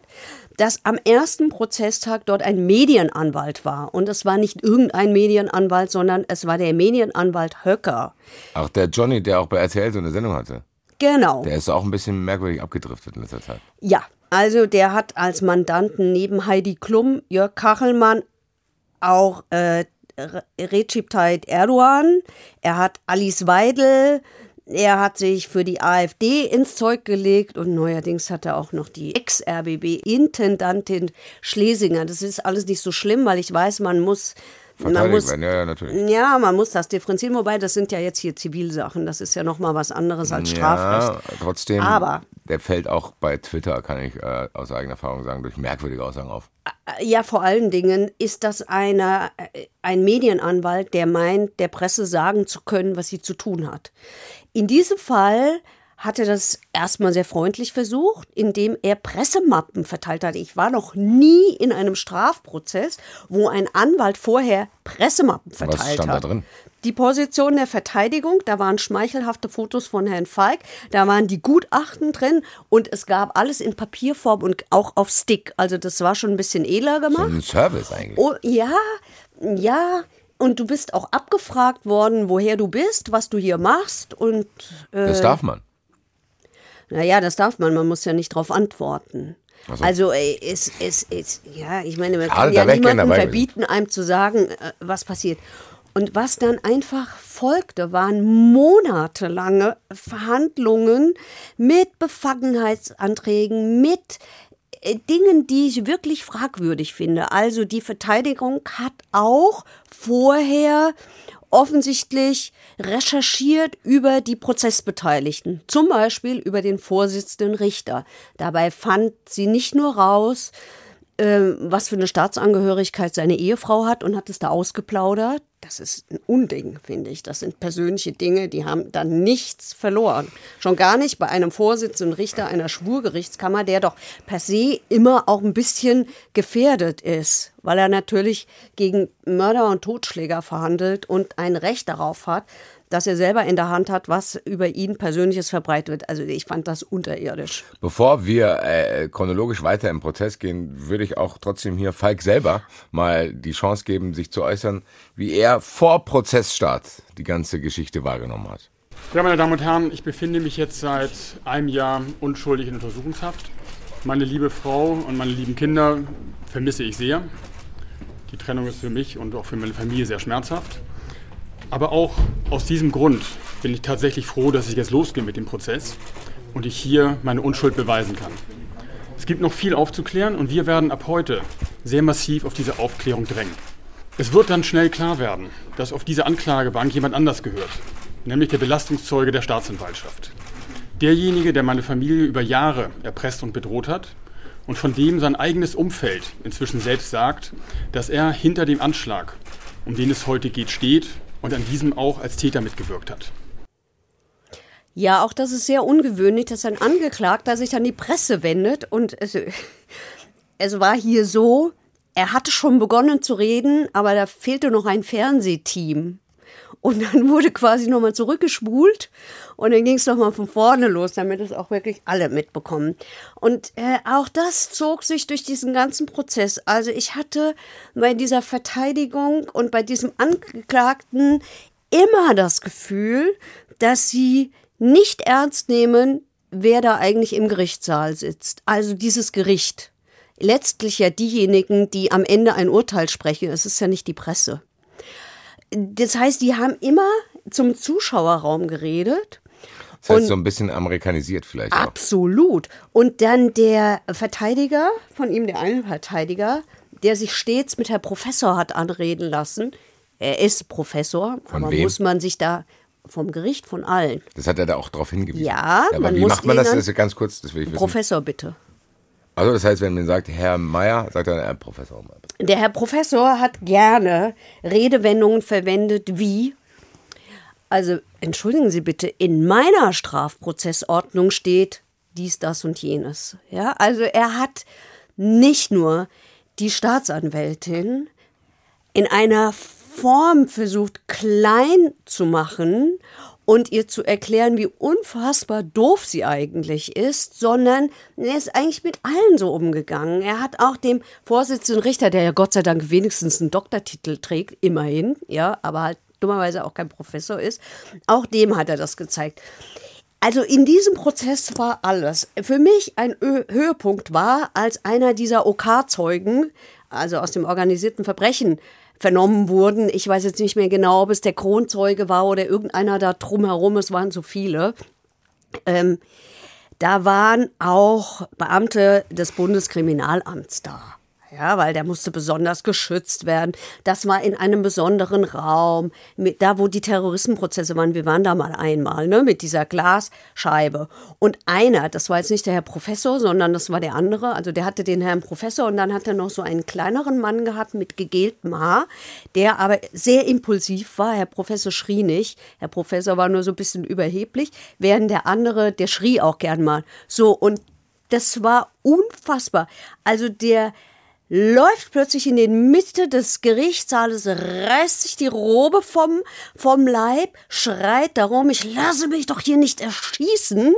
dass am ersten Prozesstag dort ein Medienanwalt war und es war nicht irgendein Medienanwalt, sondern es war der Medienanwalt Höcker. Ach, der Johnny, der auch bei R T L so eine Sendung hatte. Genau. Der ist auch ein bisschen merkwürdig abgedriftet in letzter Zeit. Ja. Also der hat als Mandanten neben Heidi Klum, Jörg Kachelmann, auch äh, Recep Tayyip Erdogan, er hat Alice Weidel, er hat sich für die A f D ins Zeug gelegt und neuerdings hat er auch noch die Ex-R B B-Intendantin Schlesinger. Das ist alles nicht so schlimm, weil ich weiß, man muss... Man muss, ja, ja, natürlich. ja, man muss das differenzieren, wobei das sind ja jetzt hier Zivilsachen, das ist ja nochmal was anderes als ja, Strafrecht. Trotzdem, aber der fällt auch bei Twitter, kann ich äh, aus eigener Erfahrung sagen, durch merkwürdige Aussagen auf. Ja, vor allen Dingen ist das einer, ein Medienanwalt, der meint, der Presse sagen zu können, was sie zu tun hat. In diesem Fall hat er das erstmal sehr freundlich versucht, indem er Pressemappen verteilt hat. Ich war noch nie in einem Strafprozess, wo ein Anwalt vorher Pressemappen verteilt hat. Was stand da drin? Die Position der Verteidigung, da waren schmeichelhafte Fotos von Herrn Falk, da waren die Gutachten drin und es gab alles in Papierform und auch auf Stick. Also das war schon ein bisschen edler gemacht. So ein Service eigentlich. Oh, ja, ja. Und du bist auch abgefragt worden, woher du bist, was du hier machst. Und äh, das darf man. Naja, das darf man, man muss ja nicht drauf antworten. So. Also es ist, ja, ich meine, man kann ja niemandem verbieten, einem zu sagen, was passiert. Und was dann einfach folgte, waren monatelange Verhandlungen mit Befangenheitsanträgen, mit Dingen, die ich wirklich fragwürdig finde. Also die Verteidigung hat auch vorher offensichtlich recherchiert über die Prozessbeteiligten, zum Beispiel über den Vorsitzenden Richter. Dabei fand sie nicht nur raus, was für eine Staatsangehörigkeit seine Ehefrau hat und hat es da ausgeplaudert. Das ist ein Unding, finde ich. Das sind persönliche Dinge, die haben da nichts verloren. Schon gar nicht bei einem Vorsitzenden Richter einer Schwurgerichtskammer, der doch per se immer auch ein bisschen gefährdet ist, weil er natürlich gegen Mörder und Totschläger verhandelt und ein Recht darauf hat, dass er selber in der Hand hat, was über ihn Persönliches verbreitet wird. Also ich fand das unterirdisch. Bevor wir äh, chronologisch weiter im Prozess gehen, würde ich auch trotzdem hier Falk selber mal die Chance geben, sich zu äußern, wie er vor Prozessstart die ganze Geschichte wahrgenommen hat. Ja, meine Damen und Herren, ich befinde mich jetzt seit einem Jahr unschuldig in Untersuchungshaft. Meine liebe Frau und meine lieben Kinder vermisse ich sehr. Die Trennung ist für mich und auch für meine Familie sehr schmerzhaft. Aber auch aus diesem Grund bin ich tatsächlich froh, dass ich jetzt losgehe mit dem Prozess und ich hier meine Unschuld beweisen kann. Es gibt noch viel aufzuklären und wir werden ab heute sehr massiv auf diese Aufklärung drängen. Es wird dann schnell klar werden, dass auf diese Anklagebank jemand anders gehört, nämlich der Belastungszeuge der Staatsanwaltschaft. Derjenige, der meine Familie über Jahre erpresst und bedroht hat und von dem sein eigenes Umfeld inzwischen selbst sagt, dass er hinter dem Anschlag, um den es heute geht, steht und an diesem auch als Täter mitgewirkt hat. Ja, auch das ist sehr ungewöhnlich, dass ein Angeklagter sich an die Presse wendet. Und es, es war hier so, er hatte schon begonnen zu reden, aber da fehlte noch ein Fernsehteam. Und dann wurde quasi nochmal zurückgespult und dann ging es nochmal von vorne los, damit es auch wirklich alle mitbekommen. Und äh, auch das zog sich durch diesen ganzen Prozess. Also ich hatte bei dieser Verteidigung und bei diesem Angeklagten immer das Gefühl, dass sie nicht ernst nehmen, wer da eigentlich im Gerichtssaal sitzt. Also dieses Gericht. Letztlich ja diejenigen, die am Ende ein Urteil sprechen. Es ist ja nicht die Presse. Das heißt, die haben immer zum Zuschauerraum geredet. Das heißt, und so ein bisschen amerikanisiert vielleicht auch. Absolut. Und dann der Verteidiger, von ihm der eine Verteidiger, der sich stets mit Herr Professor hat anreden lassen. Er ist Professor, von aber wem? Muss man sich da... Vom Gericht, von allen. Das hat er da auch drauf hingewiesen. Ja, aber man wie muss macht man das? Das ist ganz kurz, das will ich wissen. Professor, bitte. Also das heißt, wenn man sagt, Herr Meier, sagt er Herr Professor Meier. Der Herr Professor hat gerne Redewendungen verwendet wie, also entschuldigen Sie bitte, in meiner Strafprozessordnung steht dies, das und jenes. Ja, also er hat nicht nur die Staatsanwältin in einer Form versucht, klein zu machen und ihr zu erklären, wie unfassbar doof sie eigentlich ist, sondern er ist eigentlich mit allen so umgegangen. Er hat auch dem Vorsitzenden Richter, der ja Gott sei Dank wenigstens einen Doktortitel trägt, immerhin, ja, aber halt dummerweise auch kein Professor ist, auch dem hat er das gezeigt. Also in diesem Prozess war alles. Für mich ein Höhepunkt war, als einer dieser OK-Zeugen, also aus dem organisierten Verbrechen, vernommen wurden. Ich weiß jetzt nicht mehr genau, ob es der Kronzeuge war oder irgendeiner da drumherum. Es waren so viele. Ähm, da waren auch Beamte des Bundeskriminalamts da. Ja, weil der musste besonders geschützt werden. Das war in einem besonderen Raum, mit, da wo die Terrorismusprozesse waren. Wir waren da mal einmal, ne, mit dieser Glasscheibe. Und einer, das war jetzt nicht der Herr Professor, sondern das war der andere, also der hatte den Herrn Professor und dann hat er noch so einen kleineren Mann gehabt mit gegeltem Haar, der aber sehr impulsiv war. Herr Professor schrie nicht. Herr Professor war nur so ein bisschen überheblich, während der andere, der schrie auch gern mal. So, und das war unfassbar. Also der läuft plötzlich in den Mitte des Gerichtssaales, reißt sich die Robe vom, vom Leib, schreit darum, ich lasse mich doch hier nicht erschießen.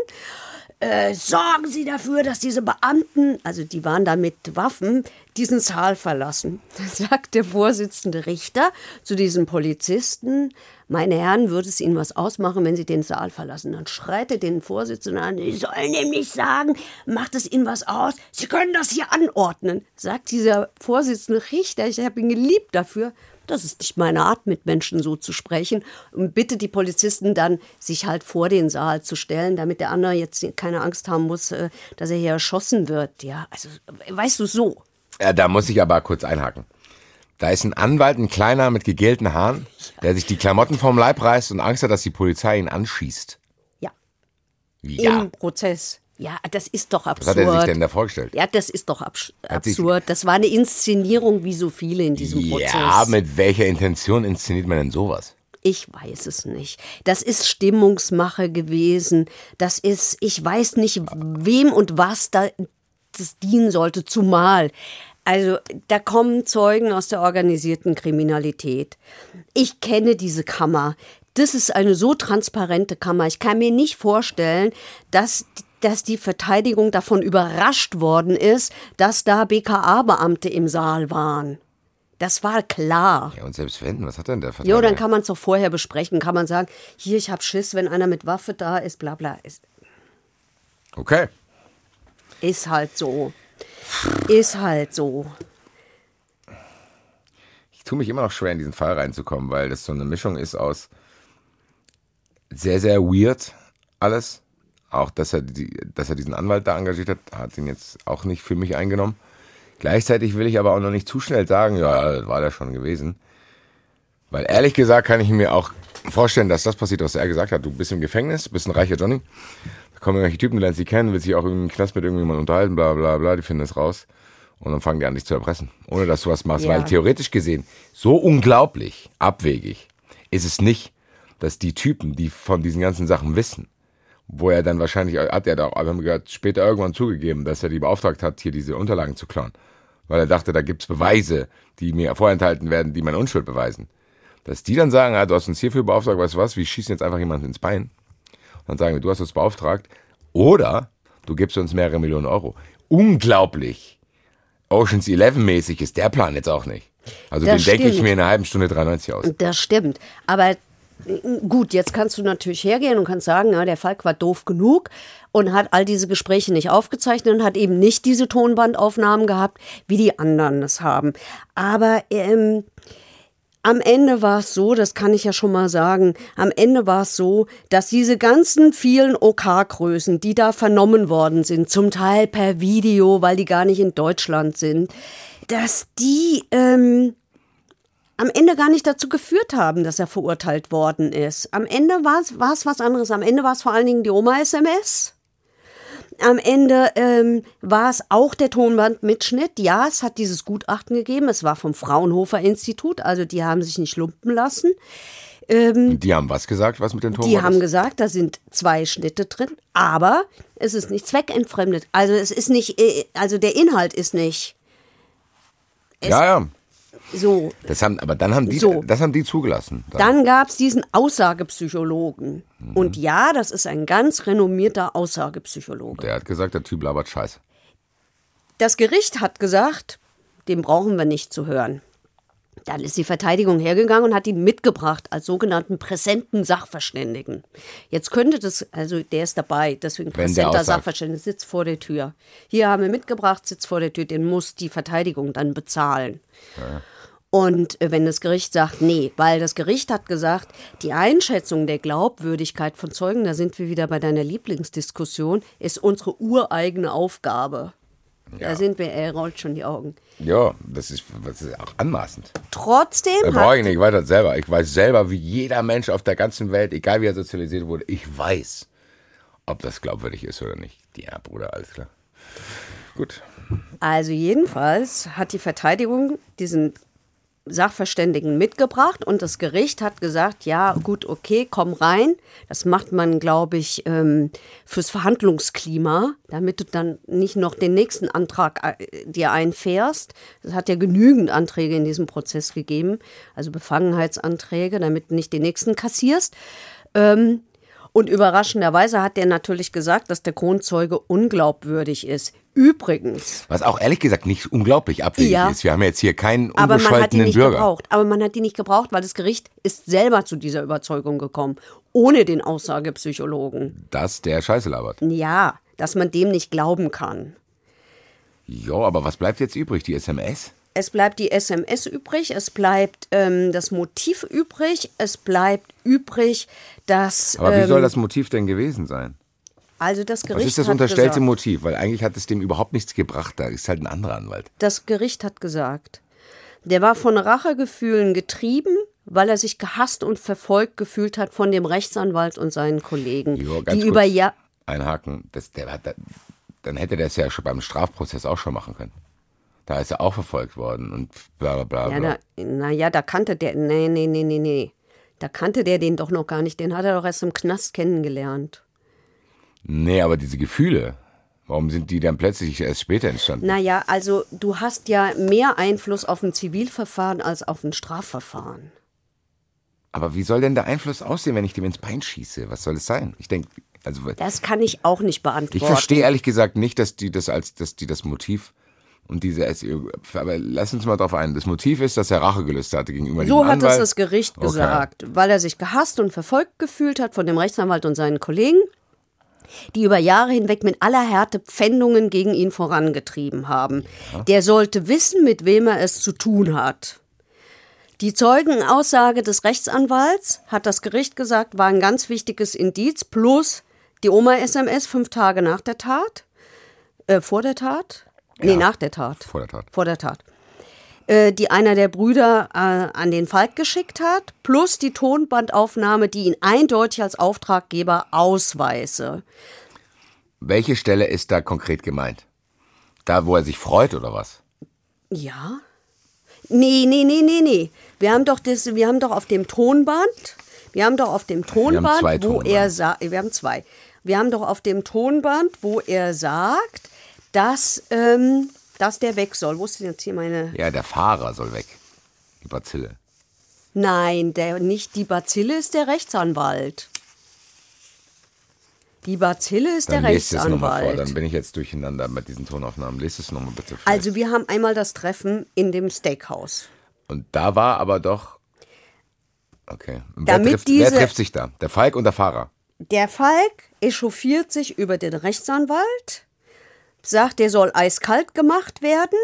Äh, sorgen Sie dafür, dass diese Beamten, also die waren da mit Waffen, diesen Saal verlassen. Dann sagt der vorsitzende Richter zu diesen Polizisten, meine Herren, würde es Ihnen was ausmachen, wenn Sie den Saal verlassen? Dann schreit er den Vorsitzenden an, Sie sollen nämlich sagen, macht es Ihnen was aus? Sie können das hier anordnen, sagt dieser vorsitzende Richter. Ich habe ihn geliebt dafür. Das ist nicht meine Art, mit Menschen so zu sprechen. Und bitte die Polizisten dann, sich halt vor den Saal zu stellen, damit der andere jetzt keine Angst haben muss, dass er hier erschossen wird. Ja, also, weißt du, so. Ja, da muss ich aber kurz einhaken. Da ist ein Anwalt, ein Kleiner mit gegelten Haaren, der sich die Klamotten vom Leib reißt und Angst hat, dass die Polizei ihn anschießt. Ja. Ja. Im Prozess. Ja, das ist doch absurd. Was hat er sich denn da vorgestellt? Ja, das ist doch abs- absurd. Das war eine Inszenierung wie so viele in diesem ja, Prozess. Ja, mit welcher Intention inszeniert man denn sowas? Ich weiß es nicht. Das ist Stimmungsmache gewesen. Das ist, ich weiß nicht, wem und was da das dienen sollte, zumal. Also da kommen Zeugen aus der organisierten Kriminalität. Ich kenne diese Kammer. Das ist eine so transparente Kammer. Ich kann mir nicht vorstellen, dass dass die Verteidigung davon überrascht worden ist, dass da B K A-Beamte im Saal waren. Das war klar. Ja, und selbst wenn, was hat denn der Verteidiger? Jo, dann kann man es doch vorher besprechen. Kann man sagen, hier, ich hab Schiss, wenn einer mit Waffe da ist, bla bla. Okay. Ist halt so. Ist halt so. Ich tue mich immer noch schwer, in diesen Fall reinzukommen, weil das so eine Mischung ist aus sehr, sehr weird alles. Auch, dass er, die, dass er diesen Anwalt da engagiert hat, hat ihn jetzt auch nicht für mich eingenommen. Gleichzeitig will ich aber auch noch nicht zu schnell sagen, ja, das war der schon gewesen. Weil ehrlich gesagt kann ich mir auch vorstellen, dass das passiert, was er gesagt hat. Du bist im Gefängnis, bist ein reicher Johnny. Da kommen irgendwelche Typen, du lernst die kennen, willst dich auch im Knast mit irgendjemandem unterhalten, bla bla bla, die finden das raus. Und dann fangen die an, dich zu erpressen. Ohne, dass du was machst. Ja. Weil theoretisch gesehen, so unglaublich abwegig ist es nicht, dass die Typen, die von diesen ganzen Sachen wissen, wo er dann wahrscheinlich, hat er da auch, haben wir gehört, später irgendwann zugegeben, dass er die beauftragt hat, hier diese Unterlagen zu klauen. Weil er dachte, da gibt's Beweise, die mir vorenthalten werden, die meine Unschuld beweisen. Dass die dann sagen, ah, du hast uns hierfür beauftragt, weißt du was, wir schießen jetzt einfach jemanden ins Bein. Und dann sagen wir, du hast uns beauftragt. Oder du gibst uns mehrere Millionen Euro. Unglaublich. Ocean's Eleven mäßig ist der Plan jetzt auch nicht. Also das den denke ich mir in einer halben Stunde dreiundneunzig aus. Das stimmt. Aber Gut, jetzt kannst du natürlich hergehen und kannst sagen, ja, der Falk war doof genug und hat all diese Gespräche nicht aufgezeichnet und hat eben nicht diese Tonbandaufnahmen gehabt, wie die anderen es haben. Aber ähm, am Ende war es so, das kann ich ja schon mal sagen, am Ende war es so, dass diese ganzen vielen OK-Größen, die da vernommen worden sind, zum Teil per Video, weil die gar nicht in Deutschland sind, dass die ähm, am Ende gar nicht dazu geführt haben, dass er verurteilt worden ist. Am Ende war es was anderes. Am Ende war es vor allen Dingen die Oma-S M S. Am Ende ähm, war es auch der Tonbandmitschnitt. Ja, es hat dieses Gutachten gegeben. Es war vom Fraunhofer-Institut. Also die haben sich nicht lumpen lassen. Ähm, die haben was gesagt, was mit den Tonband? Die haben gesagt, da sind zwei Schnitte drin. Aber es ist nicht zweckentfremdet. Also es ist nicht, also der Inhalt ist nicht. Es ja, ja. So. Das haben, aber dann haben die, so. das haben die zugelassen. Dann, dann gab es diesen Aussagepsychologen. Mhm. Und ja, das ist ein ganz renommierter Aussagepsychologe. Der hat gesagt, der Typ labert Scheiße. Das Gericht hat gesagt, den brauchen wir nicht zu hören. Dann ist die Verteidigung hergegangen und hat ihn mitgebracht als sogenannten präsenten Sachverständigen. Jetzt könnte das, also der ist dabei, deswegen präsenter Sachverständiger, sitzt vor der Tür. Hier haben wir mitgebracht, sitzt vor der Tür, den muss die Verteidigung dann bezahlen. Ja. Und wenn das Gericht sagt, nee, weil das Gericht hat gesagt, die Einschätzung der Glaubwürdigkeit von Zeugen, da sind wir wieder bei deiner Lieblingsdiskussion, ist unsere ureigene Aufgabe. Ja. Da sind wir, er rollt schon die Augen. Ja, das ist, das ist auch anmaßend. Trotzdem da brauche ich nicht weiter selber. Ich weiß selber, wie jeder Mensch auf der ganzen Welt, egal wie er sozialisiert wurde, ich weiß, ob das glaubwürdig ist oder nicht. Ja, Bruder, alles klar. Gut. Also jedenfalls hat die Verteidigung diesen Sachverständigen mitgebracht und das Gericht hat gesagt, ja gut, okay, komm rein. Das macht man, glaube ich, fürs Verhandlungsklima, damit du dann nicht noch den nächsten Antrag dir einfährst. Es hat ja genügend Anträge in diesem Prozess gegeben, also Befangenheitsanträge, damit du nicht den nächsten kassierst. Und überraschenderweise hat der natürlich gesagt, dass der Kronzeuge unglaubwürdig ist. Übrigens. Was auch ehrlich gesagt nicht unglaublich abwegig ja, ist. Wir haben jetzt hier keinen unbescholtenen Bürger. Gebraucht. Aber man hat die nicht gebraucht, weil das Gericht ist selber zu dieser Überzeugung gekommen. Ohne den Aussagepsychologen. Dass der Scheiße labert. Ja, dass man dem nicht glauben kann. Ja, aber was bleibt jetzt übrig? Die S M S? Es bleibt die S M S übrig. Es bleibt ähm, das Motiv übrig. Es bleibt übrig, dass... Aber wie ähm, soll das Motiv denn gewesen sein? Also das Gericht Was ist das unterstellte gesagt, Motiv? Weil eigentlich hat es dem überhaupt nichts gebracht. Da ist halt ein anderer Anwalt. Das Gericht hat gesagt, der war von Rachegefühlen getrieben, weil er sich gehasst und verfolgt gefühlt hat von dem Rechtsanwalt und seinen Kollegen. Jo, ganz die kurz über ja einhaken. Das, der hat, dann hätte der es ja schon beim Strafprozess auch schon machen können. Da ist er auch verfolgt worden und bla bla bla. bla. Ja, da, na ja, da kannte der, nee, nee, nee, nee, nee. Da kannte der den doch noch gar nicht. Den hat er doch erst im Knast kennengelernt. Nee, aber diese Gefühle, warum sind die dann plötzlich erst später entstanden? Naja, also du hast ja mehr Einfluss auf ein Zivilverfahren als auf ein Strafverfahren. Aber wie soll denn der Einfluss aussehen, wenn ich dem ins Bein schieße? Was soll es sein? Ich denke, also das kann ich auch nicht beantworten. Ich verstehe ehrlich gesagt nicht, dass die das als, dass die das Motiv und diese, aber lass uns mal drauf ein. Das Motiv ist, dass er Rachegelüste hatte gegenüber dem Anwalt. So hat es das Gericht gesagt, okay, weil er sich gehasst und verfolgt gefühlt hat von dem Rechtsanwalt und seinen Kollegen, die über Jahre hinweg mit aller Härte Pfändungen gegen ihn vorangetrieben haben. Ja. Der sollte wissen, mit wem er es zu tun hat. Die Zeugenaussage des Rechtsanwalts, hat das Gericht gesagt, war ein ganz wichtiges Indiz, plus die Oma-S M S fünf Tage nach der Tat, äh, vor der Tat, ja. nee, nach der Tat, vor der Tat, vor der Tat. Die einer der Brüder äh, an den Falk geschickt hat, plus die Tonbandaufnahme, die ihn eindeutig als Auftraggeber ausweise. Welche Stelle ist da konkret gemeint? Da, wo er sich freut, oder was? Ja. Nee, nee, nee, nee, nee. Wir haben doch, das, wir haben doch auf dem Tonband, wir haben doch auf dem Tonband, wir haben wo Tonband. er sagt, wir haben zwei. Wir haben doch auf dem Tonband, wo er sagt, dass... Ähm, Dass der weg soll. Wo ist denn jetzt hier meine... Ja, der Fahrer soll weg. Die Bazille. Nein, der, nicht die Bazille ist der Rechtsanwalt. Die Bazille ist dann der Rechtsanwalt. Lest es nochmal vor, dann bin ich jetzt durcheinander mit diesen Tonaufnahmen. Lest es nochmal bitte vor. Also wir haben einmal das Treffen in dem Steakhouse. Und da war aber doch... Okay. Und wer, damit trifft, diese, wer trifft sich da? Der Falk und der Fahrer? Der Falk echauffiert sich über den Rechtsanwalt, sagt, der soll eiskalt gemacht werden,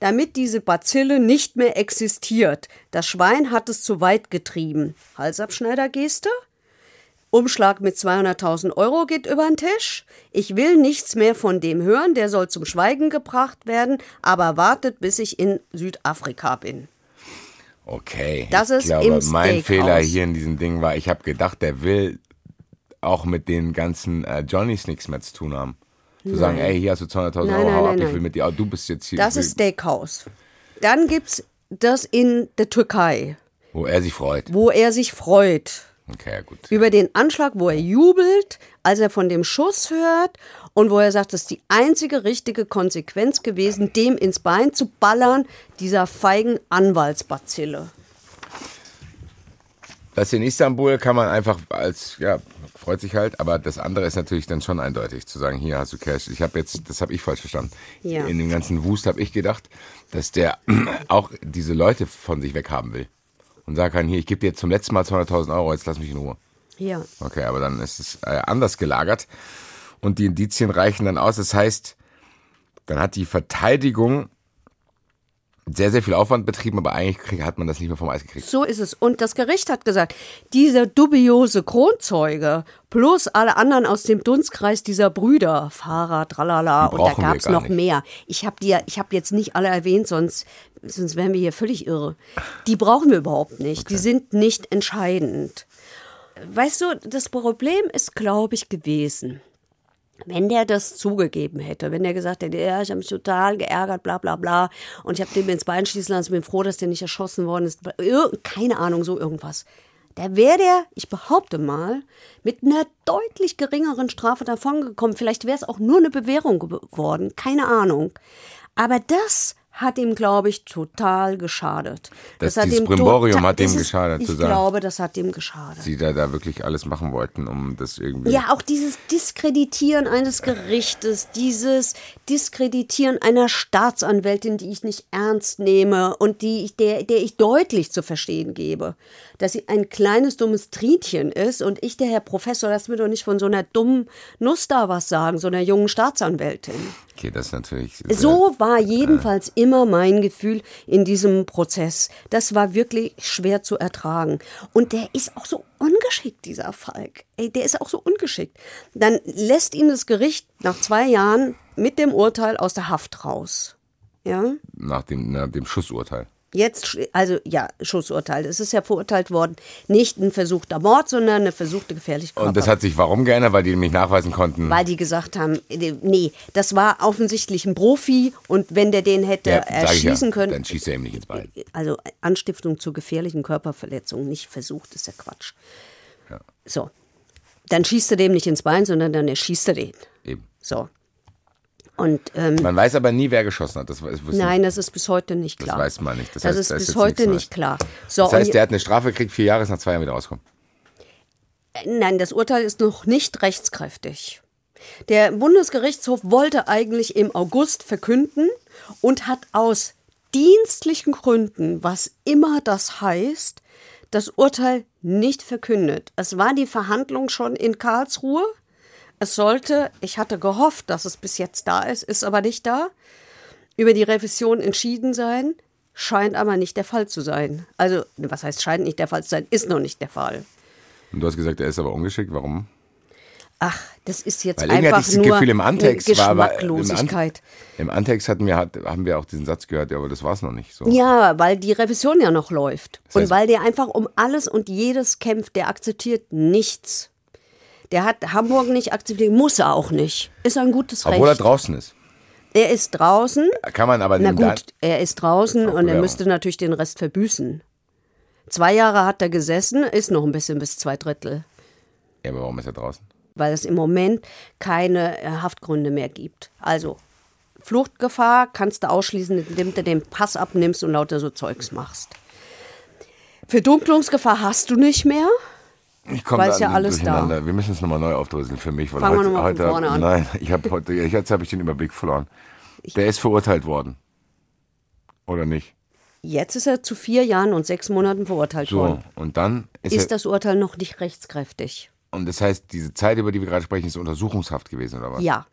damit diese Bazille nicht mehr existiert. Das Schwein hat es zu weit getrieben. Halsabschneidergeste. Umschlag mit zweihunderttausend Euro geht über den Tisch. Ich will nichts mehr von dem hören, der soll zum Schweigen gebracht werden, aber wartet, bis ich in Südafrika bin. Okay, das ist ich glaube, mein Fehler hier in diesem Ding war, ich habe gedacht, der will auch mit den ganzen äh, Johnnies nichts mehr zu tun haben. Zu nein. sagen, ey, hier hast du zweihunderttausend Euro, nein, hau nein, ab, nein. ich will mit dir, du bist jetzt hier. Das ist Steakhouse. Dann gibt's das in der Türkei. Wo er sich freut. Wo er sich freut. Okay, gut. Über den Anschlag, wo er jubelt, als er von dem Schuss hört und wo er sagt, das ist die einzige richtige Konsequenz gewesen, dem ins Bein zu ballern, dieser feigen Anwaltsbazille. Das in Istanbul kann man einfach als, ja, freut sich halt, aber das andere ist natürlich dann schon eindeutig, zu sagen, hier hast du Cash. Ich habe jetzt, das habe ich falsch verstanden. Ja. In dem ganzen Wust habe ich gedacht, dass der auch diese Leute von sich weghaben will. Und sagen kann, hier, ich gebe dir jetzt zum letzten Mal zweihunderttausend Euro, jetzt lass mich in Ruhe. Ja. Okay, aber dann ist es äh, anders gelagert und die Indizien reichen dann aus. Das heißt, dann hat die Verteidigung sehr, sehr viel Aufwand betrieben, aber eigentlich hat man das nicht mehr vom Eis gekriegt. So ist es. Und das Gericht hat gesagt, dieser dubiose Kronzeuge plus alle anderen aus dem Dunstkreis dieser Brüder, Fahrer, tralala, und da gab es noch nicht. mehr. Ich habe hab jetzt nicht alle erwähnt, sonst, sonst wären wir hier völlig irre. Die brauchen wir überhaupt nicht. Okay. Die sind nicht entscheidend. Weißt du, das Problem ist, glaube ich, gewesen, wenn der das zugegeben hätte, wenn der gesagt hätte, ja, ich habe mich total geärgert, bla bla bla, und ich habe dem ins Bein schießen lassen, bin froh, dass der nicht erschossen worden ist, keine Ahnung, so irgendwas. Da wäre der, ich behaupte mal, mit einer deutlich geringeren Strafe davongekommen. Vielleicht wäre es auch nur eine Bewährung geworden, keine Ahnung. Aber das hat ihm, glaube ich, total geschadet. Das, das hat dieses Brimborium hat ihm geschadet. Ich zusammen. glaube, das hat ihm geschadet. Sie da, da wirklich alles machen wollten, um das irgendwie... Ja, auch dieses Diskreditieren eines Gerichtes, dieses Diskreditieren einer Staatsanwältin, die ich nicht ernst nehme und die ich, der, der ich deutlich zu verstehen gebe, dass sie ein kleines, dummes Trietchen ist und ich, der Herr Professor, lass mir doch nicht von so einer dummen Nuss da was sagen, so einer jungen Staatsanwältin. Okay, das ist natürlich... Sehr, so war jedenfalls äh, immer mein Gefühl in diesem Prozess. Das war wirklich schwer zu ertragen. Und der ist auch so ungeschickt, dieser Falk. Ey, der ist auch so ungeschickt. Dann lässt ihn das Gericht nach zwei Jahren mit dem Urteil aus der Haft raus. Ja? Nach dem, nach dem Schussurteil. Jetzt, also ja, Schussurteil. Es ist ja verurteilt worden, nicht ein versuchter Mord, sondern eine versuchte gefährliche Körper. Und das hat sich warum geändert? Weil die nämlich nachweisen konnten? Weil die gesagt haben, nee, das war offensichtlich ein Profi und wenn der den hätte ja, erschießen ja, können. Dann schießt er ihm nicht ins Bein. Also Anstiftung zur gefährlichen Körperverletzung, nicht versucht, ist ja Quatsch. Ja. So, dann schießt er dem nicht ins Bein, sondern dann erschießt er den. Eben. So. Und, ähm, man weiß aber nie, wer geschossen hat. Das, das nein, das ist bis heute nicht klar. Das weiß man nicht. Das, das heißt, ist das bis ist heute nicht klar. So, das heißt, der hat eine Strafe gekriegt, vier Jahre, ist nach zwei Jahren wieder rausgekommen. Nein, das Urteil ist noch nicht rechtskräftig. Der Bundesgerichtshof wollte eigentlich im August verkünden und hat aus dienstlichen Gründen, was immer das heißt, das Urteil nicht verkündet. Es war die Verhandlung schon in Karlsruhe. Es sollte, ich hatte gehofft, dass es bis jetzt da ist, ist aber nicht da, über die Revision entschieden sein, scheint aber nicht der Fall zu sein. Also, was heißt scheint nicht der Fall zu sein, ist noch nicht der Fall. Und du hast gesagt, er ist aber ungeschickt, warum? Ach, das ist jetzt Weil einfach hatte ich nur Gefühl, im Antext Geschmacklosigkeit. War, im, An- Im Antext hatten wir, haben wir auch diesen Satz gehört, ja, aber das war es noch nicht so. Ja, weil die Revision ja noch läuft. Das heißt, und weil der einfach um alles und jedes kämpft, der akzeptiert nichts. Der hat Hamburg nicht akzeptiert, muss er auch nicht. Ist ein gutes Recht. Obwohl er draußen ist. Er ist draußen. Kann man aber nicht. Na gut, er ist draußen und er müsste natürlich den Rest verbüßen. Zwei Jahre hat er gesessen, ist noch ein bisschen bis zwei Drittel. Ja, aber warum ist er draußen? Weil es im Moment keine Haftgründe mehr gibt. Also Fluchtgefahr kannst du ausschließen, indem du den Pass abnimmst und lauter so Zeugs machst. Verdunklungsgefahr hast du nicht mehr. Ich komme ja alles da. Wir müssen es nochmal neu aufdröseln für mich. Weil Fangen heute, wir nochmal von vorne an. Nein, ich hab heute, jetzt habe ich den Überblick verloren. Der ist verurteilt worden. Oder nicht? Jetzt ist er zu vier Jahren und sechs Monaten verurteilt so, worden. Und dann ist, ist das Urteil noch nicht rechtskräftig. Und das heißt, diese Zeit, über die wir gerade sprechen, ist untersuchungshaft gewesen, oder was? Ja.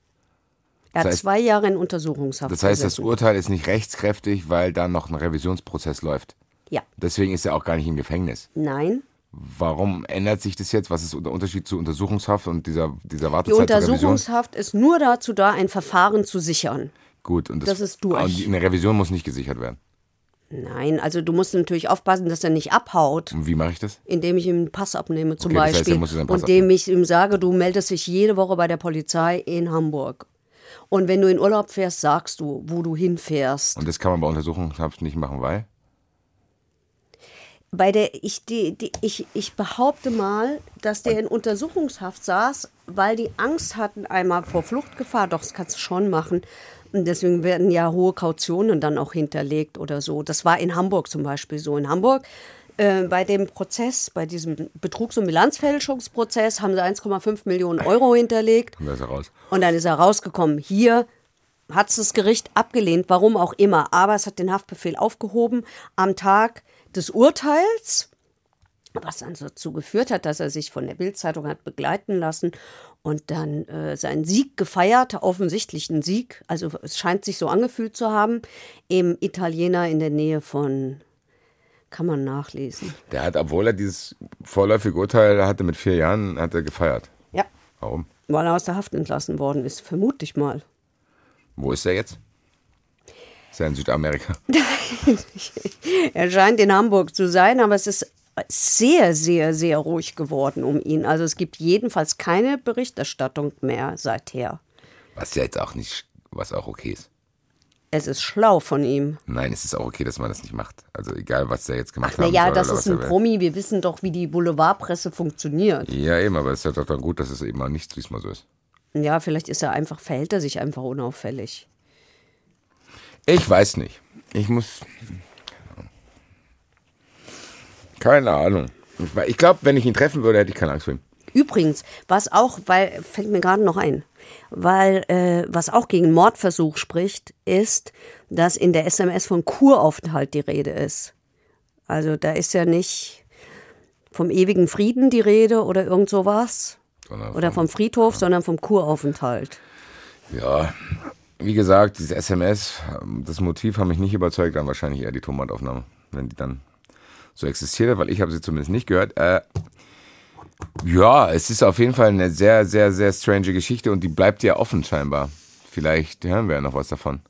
Er hat das heißt, zwei Jahre in Untersuchungshaft gesessen. Das heißt, gesessen. Das Urteil ist nicht rechtskräftig, weil da noch ein Revisionsprozess läuft. Ja. Deswegen ist er auch gar nicht im Gefängnis. Nein. Warum ändert sich das jetzt? Was ist der Unterschied zu Untersuchungshaft und dieser, dieser Wartezeit? Die Untersuchungshaft ist nur dazu da, ein Verfahren zu sichern. Gut. Und das, das ist durch. Und eine Revision muss nicht gesichert werden. Nein, also du musst natürlich aufpassen, dass er nicht abhaut. Und wie mache ich das? Indem ich ihm einen Pass abnehme zum okay, das Beispiel. Heißt, er muss seinen Pass und indem abnehmen. Ich ihm sage, du meldest dich jede Woche bei der Polizei in Hamburg. Und wenn du in Urlaub fährst, sagst du, wo du hinfährst. Und das kann man bei Untersuchungshaft nicht machen, weil? Bei der, ich, die, die, ich, ich behaupte mal, dass der in Untersuchungshaft saß, weil die Angst hatten einmal vor Fluchtgefahr. Doch, das kannst du schon machen. Und deswegen werden ja hohe Kautionen dann auch hinterlegt oder so. Das war in Hamburg zum Beispiel so. In Hamburg äh, bei dem Prozess, bei diesem Betrugs- und Bilanzfälschungsprozess haben sie eins Komma fünf Millionen Euro hinterlegt. Und dann ist er raus. Und dann ist er rausgekommen. Hier hat es das Gericht abgelehnt, warum auch immer. Aber es hat den Haftbefehl aufgehoben am Tag des Urteils, was dann dazu geführt hat, dass er sich von der Bild-Zeitung hat begleiten lassen und dann äh, seinen Sieg gefeiert, offensichtlich einen Sieg, also es scheint sich so angefühlt zu haben, im Italiener in der Nähe von, kann man nachlesen. Der hat, obwohl er dieses vorläufige Urteil hatte mit vier Jahren, hat er gefeiert. Ja. Warum? Weil er aus der Haft entlassen worden ist, vermute ich mal. Wo ist er jetzt? Ist er in Südamerika? Er scheint in Hamburg zu sein, aber es ist sehr, sehr, sehr ruhig geworden um ihn. Also es gibt jedenfalls keine Berichterstattung mehr seither. Was ja jetzt auch nicht, was auch okay ist. Es ist schlau von ihm. Nein, es ist auch okay, dass man das nicht macht. Also egal, was der jetzt gemacht hat. Naja, das ist ein Promi. Wir wissen doch, wie die Boulevardpresse funktioniert. Ja, eben, aber es ist doch dann gut, dass es eben auch nicht diesmal so ist. Ja, vielleicht ist er einfach, verhält er sich einfach unauffällig. Ich weiß nicht. Ich muss... Keine Ahnung. Ich glaube, wenn ich ihn treffen würde, hätte ich keine Angst vor ihm. Übrigens, was auch, weil, fällt mir gerade noch ein, weil, äh, was auch gegen Mordversuch spricht, ist, dass in der S M S von Kuraufenthalt die Rede ist. Also da ist ja nicht vom ewigen Frieden die Rede oder irgend sowas. Sondern oder vom, vom Friedhof, ja. Sondern vom Kuraufenthalt. Ja, wie gesagt, dieses S M S, das Motiv hat mich nicht überzeugt, dann wahrscheinlich eher die Tonbandaufnahme, wenn die dann so existiert, weil ich habe sie zumindest nicht gehört. Äh, ja, es ist auf jeden Fall eine sehr, sehr, sehr strange Geschichte und die bleibt ja offen scheinbar. Vielleicht hören wir ja noch was davon.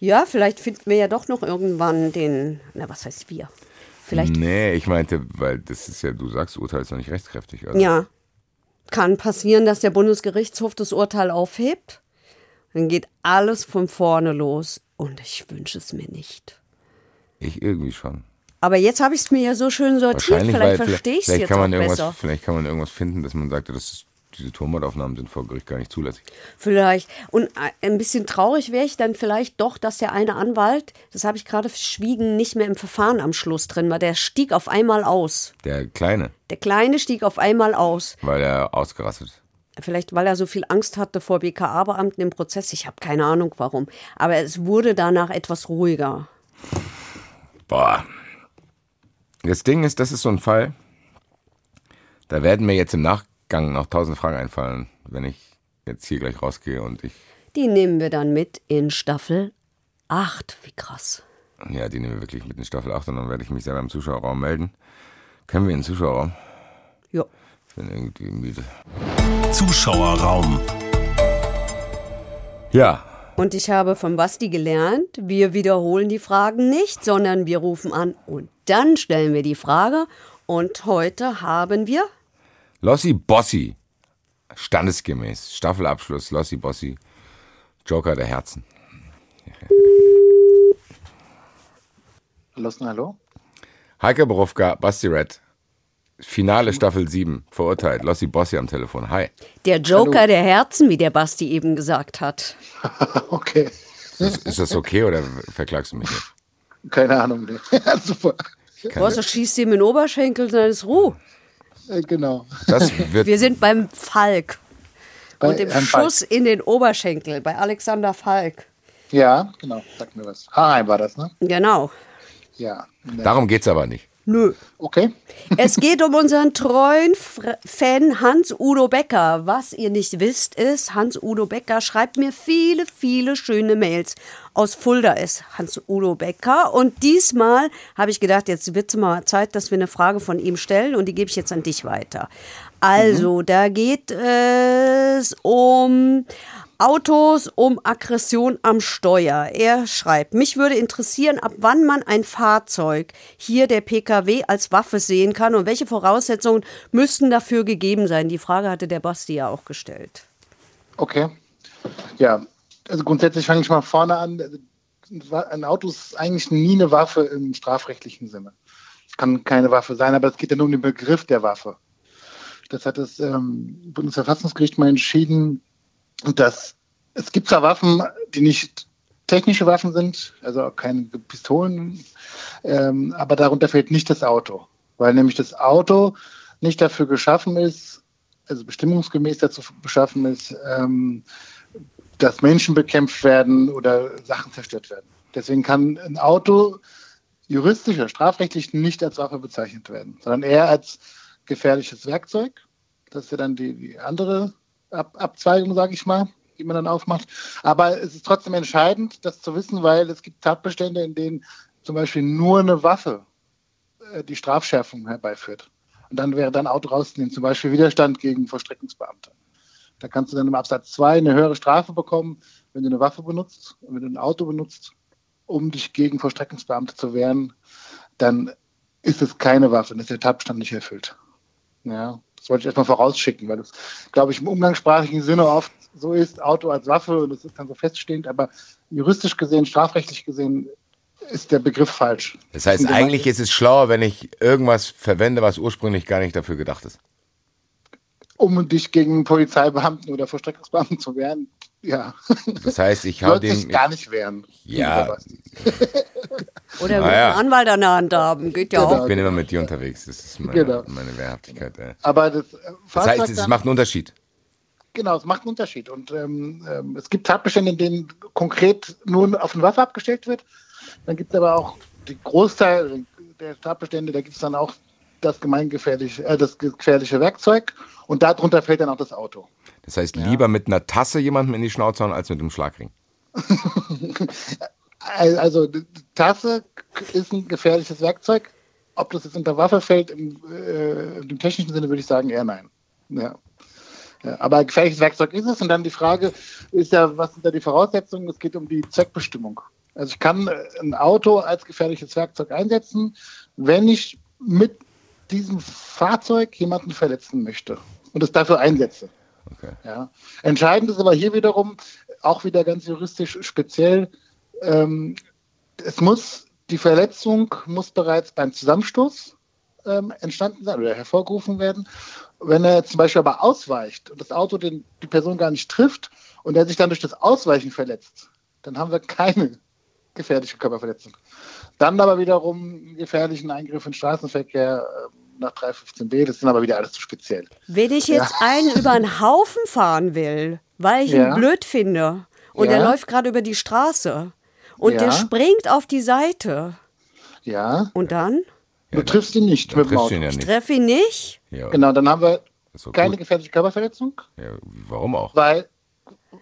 Ja, vielleicht finden wir ja doch noch irgendwann den, na was heißt wir? Vielleicht. Nee, ich meinte, weil das ist ja, du sagst, Urteil ist noch nicht rechtskräftig. Also. Ja, kann passieren, dass der Bundesgerichtshof das Urteil aufhebt. Dann geht alles von vorne los und ich wünsche es mir nicht. Ich irgendwie schon. Aber jetzt habe ich es mir ja so schön sortiert, vielleicht verstehe ich es jetzt auch besser. Vielleicht kann man irgendwas finden, dass man sagt, das ist, diese Tonbandaufnahmen sind vor Gericht gar nicht zulässig. Vielleicht. Und ein bisschen traurig wäre ich dann vielleicht doch, dass der eine Anwalt, das habe ich gerade verschwiegen, nicht mehr im Verfahren am Schluss drin war. Der stieg auf einmal aus. Der Kleine? Der Kleine stieg auf einmal aus. Weil er ausgerastet ist. Vielleicht, weil er so viel Angst hatte vor B K A-Beamten im Prozess. Ich habe keine Ahnung, warum. Aber es wurde danach etwas ruhiger. Boah. Das Ding ist, das ist so ein Fall, da werden mir jetzt im Nachgang noch tausend Fragen einfallen, wenn ich jetzt hier gleich rausgehe und ich... Die nehmen wir dann mit in Staffel acht. Wie krass. Ja, die nehmen wir wirklich mit in Staffel acht und dann werde ich mich selber im Zuschauerraum melden. Können wir in den Zuschauerraum? Ja. Ich bin irgendwie müde. Zuschauerraum. Ja. Und ich habe von Basti gelernt, wir wiederholen die Fragen nicht, sondern wir rufen an und dann stellen wir die Frage. Und heute haben wir... Lossi Bossi. Standesgemäß. Staffelabschluss. Lossi Bossi. Joker der Herzen. Lossi, hallo. Heike Borufka, Basti Red. Finale Staffel sieben, verurteilt. Lossi Bossi am Telefon. Hi. Der Joker Hallo. Der Herzen, wie der Basti eben gesagt hat. Okay. Ist, ist das okay oder verklagst du mich jetzt? Keine Ahnung. Ja, super. Du hast doch schießt ihm in den Oberschenkel, dann ist Ruhe. Genau. Das wird Wir sind beim Falk. Bei und dem Herrn Schuss Falk. In den Oberschenkel, bei Alexander Falk. Ja, genau. Sag mir was. Haarheim war das, ne? Genau. Ja. Ne. Darum geht es aber nicht. Nö. Okay. Es geht um unseren treuen Fan Hans-Udo Becker. Was ihr nicht wisst ist, Hans-Udo Becker schreibt mir viele, viele schöne Mails. Aus Fulda ist Hans-Udo Becker. Und diesmal habe ich gedacht, jetzt wird es mal Zeit, dass wir eine Frage von ihm stellen. Und die gebe ich jetzt an dich weiter. Also, mhm. da geht es um Autos, um Aggression am Steuer. Er schreibt, mich würde interessieren, ab wann man ein Fahrzeug, hier der P K W, als Waffe sehen kann und welche Voraussetzungen müssten dafür gegeben sein. Die Frage hatte der Basti ja auch gestellt. Okay. Ja, also grundsätzlich fange ich mal vorne an. Ein Auto ist eigentlich nie eine Waffe im strafrechtlichen Sinne. Es kann keine Waffe sein, aber es geht ja nur um den Begriff der Waffe. Das hat das ähm, Bundesverfassungsgericht mal entschieden, dass es gibt zwar Waffen, die nicht technische Waffen sind, also keine Pistolen, ähm, aber darunter fällt nicht das Auto, weil nämlich das Auto nicht dafür geschaffen ist, also bestimmungsgemäß dazu beschaffen ist, ähm, dass Menschen bekämpft werden oder Sachen zerstört werden. Deswegen kann ein Auto juristisch oder strafrechtlich nicht als Waffe bezeichnet werden, sondern eher als gefährliches Werkzeug. Das ist ja dann die, die andere Ab- Abzweigung, sage ich mal, die man dann aufmacht. Aber es ist trotzdem entscheidend, das zu wissen, weil es gibt Tatbestände, in denen zum Beispiel nur eine Waffe äh, die Strafschärfung herbeiführt. Und dann wäre dann Auto rauszunehmen, zum Beispiel Widerstand gegen Vollstreckungsbeamte. Da kannst du dann im Absatz zwei eine höhere Strafe bekommen, wenn du eine Waffe benutzt, wenn du ein Auto benutzt, um dich gegen Vollstreckungsbeamte zu wehren, dann ist es keine Waffe, dann ist der Tatbestand nicht erfüllt. Ja. Das wollte ich erstmal vorausschicken, weil das, glaube ich, im umgangssprachlichen Sinne oft so ist, Auto als Waffe, und das ist dann so feststehend, aber juristisch gesehen, strafrechtlich gesehen, ist der Begriff falsch. Das heißt, eigentlich ist es schlauer, wenn ich irgendwas verwende, was ursprünglich gar nicht dafür gedacht ist. Um dich gegen Polizeibeamten oder Vollstreckungsbeamten zu wehren, ja. Das heißt, ich hau den... gar nicht wehren. Ja. Oder mit naja. einen Anwalt an der Hand haben, geht ja genau, auch. Ich bin immer mit dir unterwegs, das ist meine, genau. meine Wehrhaftigkeit. Äh. Aber das, das heißt, es dann, macht einen Unterschied. Genau, es macht einen Unterschied. Und ähm, ähm, es gibt Tatbestände, in denen konkret nur auf eine Waffe abgestellt wird. Dann gibt es aber auch den Großteil der Tatbestände, da gibt es dann auch das gemeingefährliche, äh, das gefährliche Werkzeug. Und darunter fällt dann auch das Auto. Das heißt, ja. lieber mit einer Tasse jemandem in die Schnauze hauen, als mit einem Schlagring. Also Tasse ist ein gefährliches Werkzeug. Ob das jetzt unter Waffe fällt, im, äh, im technischen Sinne würde ich sagen eher nein. Ja. Ja, aber gefährliches Werkzeug ist es. Und dann die Frage ist ja, was sind da die Voraussetzungen? Es geht um die Zweckbestimmung. Also ich kann ein Auto als gefährliches Werkzeug einsetzen, wenn ich mit diesem Fahrzeug jemanden verletzen möchte und es dafür einsetze. Okay. Ja. Entscheidend ist aber hier wiederum, auch wieder ganz juristisch speziell, Ähm, es muss, die Verletzung muss bereits beim Zusammenstoß ähm, entstanden sein oder hervorgerufen werden. Wenn er zum Beispiel aber ausweicht und das Auto den, die Person gar nicht trifft und er sich dann durch das Ausweichen verletzt, dann haben wir keine gefährliche Körperverletzung. Dann aber wiederum gefährlichen Eingriff in Straßenverkehr äh, nach drei fünfzehn b, das sind aber wieder alles zu speziell. Wenn ich jetzt ja. einen über einen Haufen fahren will, weil ich ihn ja. blöd finde und ja. er läuft gerade über die Straße, und ja. der springt auf die Seite. Ja. Und dann? Ja, du triffst ihn nicht mit dem Auto. Ja, ich treffe ihn nicht. Ja. Genau, dann haben wir keine gut. gefährliche Körperverletzung. Ja, warum auch? Weil,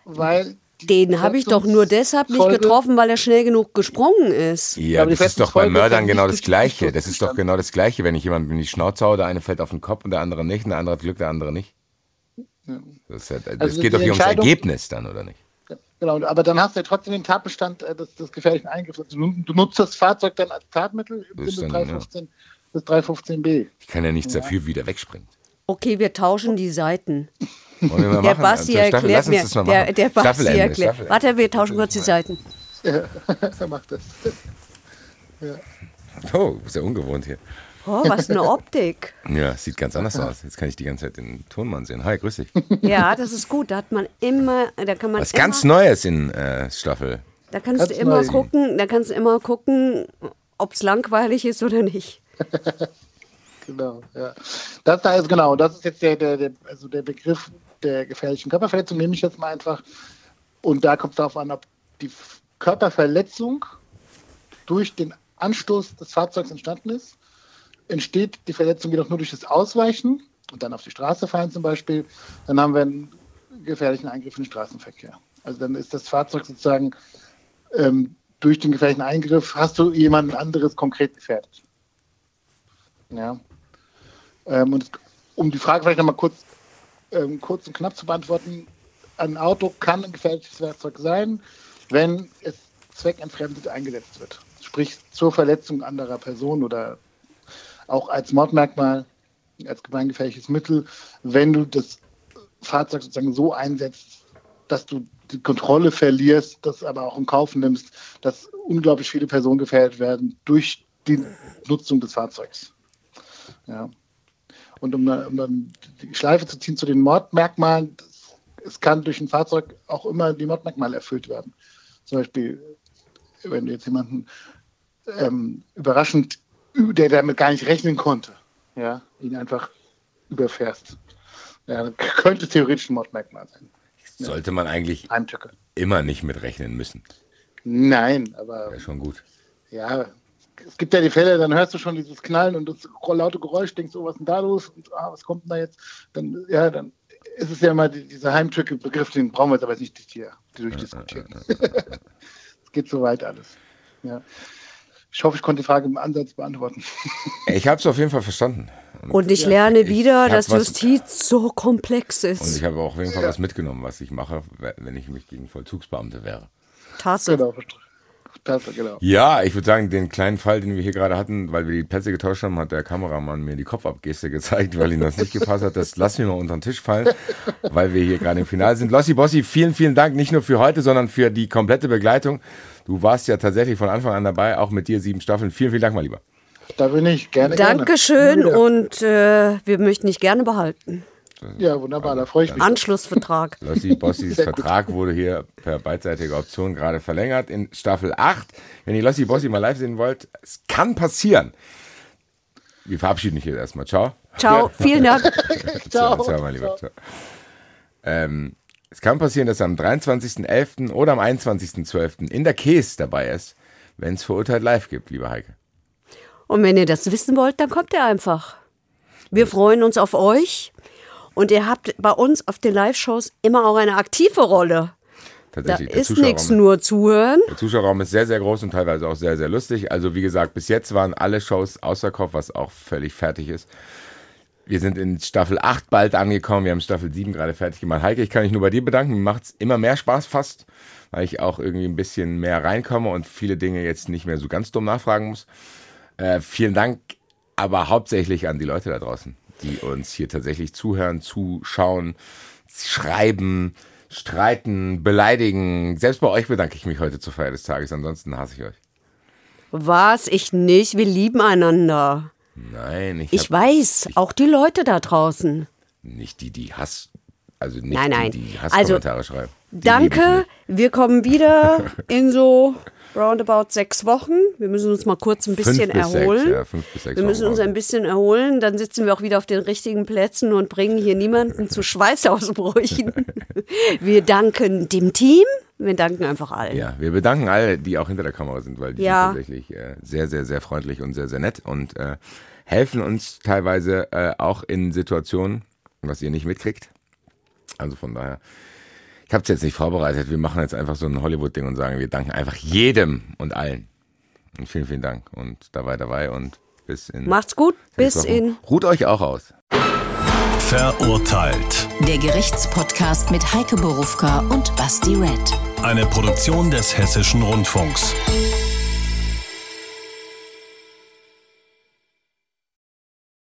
weil den habe ich doch nur deshalb Folge nicht getroffen, weil er schnell genug gesprungen ist. Ja, aber das ist doch bei Mördern genau das Gleiche. Das ist doch genau das Gleiche, wenn ich jemanden in die Schnauze haue, der eine fällt auf den Kopf und der andere nicht, und der andere hat Glück, der andere nicht. Ja. Das, hat, das also geht doch hier ums Ergebnis dann, oder nicht? Genau, aber dann hast du ja trotzdem den Tatbestand äh, des, des gefährlichen Eingriffs. Also du, du nutzt das Fahrzeug dann als Tatmittel im Sinne drei fünfzehn, ja. drei fünfzehn b. Ich kann ja nichts ja. dafür, wie der wegspringt. Okay, wir tauschen die Seiten. Wir der Basti also, erklärt mir. Der, der Basti erklärt. Warte, wir tauschen kurz die Seiten. Ja, er macht das. Ja. Oh, ist ja ungewohnt hier. Oh, was eine Optik. Ja, sieht ganz anders aus. Jetzt kann ich die ganze Zeit den Tonmann sehen. Hi, grüß dich. Ja, das ist gut. Da hat man immer, da kann man was immer, ganz Neues in äh, Staffel. Da kannst ganz du immer neu. gucken, da kannst du immer gucken, ob es langweilig ist oder nicht. Genau, ja. Das da ist genau. Das ist jetzt der, der, der, also der Begriff der gefährlichen Körperverletzung. Nehme ich jetzt mal einfach. Und da kommt es darauf an, ob die Körperverletzung durch den Anstoß des Fahrzeugs entstanden ist, entsteht die Verletzung jedoch nur durch das Ausweichen und dann auf die Straße fallen zum Beispiel, dann haben wir einen gefährlichen Eingriff in den Straßenverkehr. Also dann ist das Fahrzeug sozusagen, ähm, durch den gefährlichen Eingriff hast du jemand anderes konkret gefährdet. Ja. Ähm, und um die Frage vielleicht nochmal kurz, ähm, kurz und knapp zu beantworten, ein Auto kann ein gefährliches Werkzeug sein, wenn es zweckentfremdet eingesetzt wird. Sprich zur Verletzung anderer Personen oder auch als Mordmerkmal, als gemeingefährliches Mittel, wenn du das Fahrzeug sozusagen so einsetzt, dass du die Kontrolle verlierst, das aber auch in Kauf nimmst, dass unglaublich viele Personen gefährdet werden durch die Nutzung des Fahrzeugs. Ja. Und um dann, um dann die Schleife zu ziehen zu den Mordmerkmalen, das, es kann durch ein Fahrzeug auch immer die Mordmerkmale erfüllt werden. Zum Beispiel, wenn du jetzt jemanden ähm, überraschend, der damit gar nicht rechnen konnte, ja, ihn einfach überfährst. Ja, könnte theoretisch ein Mordmerkmal sein. Sollte man eigentlich Heimtücke. Immer nicht mit rechnen müssen. Nein, aber... Wäre schon gut. Ja, es gibt ja die Fälle, dann hörst du schon dieses Knallen und das laute Geräusch, denkst du, oh, was ist denn da los? Und, ah, was kommt denn da jetzt? Dann, ja, dann ist es ja mal die, dieser Heimtücke-Begriff, den brauchen wir jetzt aber nicht hier durchdiskutieren. Es geht so weit alles. Ja. Ich hoffe, ich konnte die Frage im Ansatz beantworten. Ich habe es auf jeden Fall verstanden. Und, und ich lerne wieder, ich dass Justiz was, so komplex ist. Und ich habe auch auf jeden Fall ja. was mitgenommen, was ich mache, wenn ich mich gegen Vollzugsbeamte wäre. Tasse. Genau. Tasse, genau. Ja, ich würde sagen, den kleinen Fall, den wir hier gerade hatten, weil wir die Plätze getauscht haben, hat der Kameramann mir die Kopfabgeste gezeigt, weil ihm das nicht gepasst hat. Das lassen wir mal unter den Tisch fallen, weil wir hier gerade im Finale sind. Lossi Bossi, vielen, vielen Dank, nicht nur für heute, sondern für die komplette Begleitung. Du warst ja tatsächlich von Anfang an dabei, auch mit dir sieben Staffeln. Vielen, vielen Dank, mein Lieber. Da bin ich gerne. Dankeschön gerne. Und äh, wir möchten dich gerne behalten. Ja, wunderbar, da freue ich mich. Anschlussvertrag. Lossi Bossis Vertrag wurde hier per beidseitiger Option gerade verlängert in Staffel acht. Wenn ihr Lossi Bossi mal live sehen wollt, es kann passieren. Wir verabschieden dich jetzt erstmal. Ciao. Ciao, vielen Dank. Ciao. Ciao, ciao, mein Lieber. Ciao. Ähm, es kann passieren, dass er am dreiundzwanzigsten elften oder am einundzwanzigsten zwölften in der Käse dabei ist, wenn es Verurteilt live gibt, liebe Heike. Und wenn ihr das wissen wollt, dann kommt ihr einfach. Wir freuen uns auf euch. Und ihr habt bei uns auf den Live-Shows immer auch eine aktive Rolle. Tatsächlich, da ist nichts nur zuhören. Der Zuschauerraum ist sehr, sehr groß und teilweise auch sehr, sehr lustig. Also wie gesagt, bis jetzt waren alle Shows ausverkauft, was auch völlig fertig ist. Wir sind in Staffel acht bald angekommen. Wir haben Staffel sieben gerade fertig gemacht. Heike, ich kann mich nur bei dir bedanken. Mir macht es immer mehr Spaß fast, weil ich auch irgendwie ein bisschen mehr reinkomme und viele Dinge jetzt nicht mehr so ganz dumm nachfragen muss. Äh, vielen Dank, aber hauptsächlich an die Leute da draußen, die uns hier tatsächlich zuhören, zuschauen, schreiben, streiten, beleidigen. Selbst bei euch bedanke ich mich heute zur Feier des Tages. Ansonsten hasse ich euch. Was? Ich nicht. Wir lieben einander. Nein. Ich, ich weiß, ich, auch die Leute da draußen. Nicht die, die Hass, also nicht nein, nein. die, die Hasskommentare also, schreiben. Die danke, wir kommen wieder in so roundabout sechs Wochen. Wir müssen uns mal kurz ein bisschen fünf bis erholen. Sechs, ja, fünf bis sechs wir müssen Wochen uns ein bisschen erholen, dann sitzen wir auch wieder auf den richtigen Plätzen und bringen hier niemanden zu Schweißausbrüchen. Wir danken dem Team, wir danken einfach allen. Ja, wir bedanken alle, die auch hinter der Kamera sind, weil die ja. sind tatsächlich äh, sehr, sehr, sehr freundlich und sehr, sehr nett und äh, helfen uns teilweise äh, auch in Situationen, was ihr nicht mitkriegt. Also von daher... Ich habe es jetzt nicht vorbereitet. Wir machen jetzt einfach so ein Hollywood-Ding und sagen, wir danken einfach jedem und allen. Und vielen, vielen Dank. Und dabei, dabei und bis in... Macht's gut, bis Wochen. in... Ruht euch auch aus. Verurteilt. Der Gerichtspodcast mit Heike Borufka und Basti Red. Eine Produktion des Hessischen Rundfunks.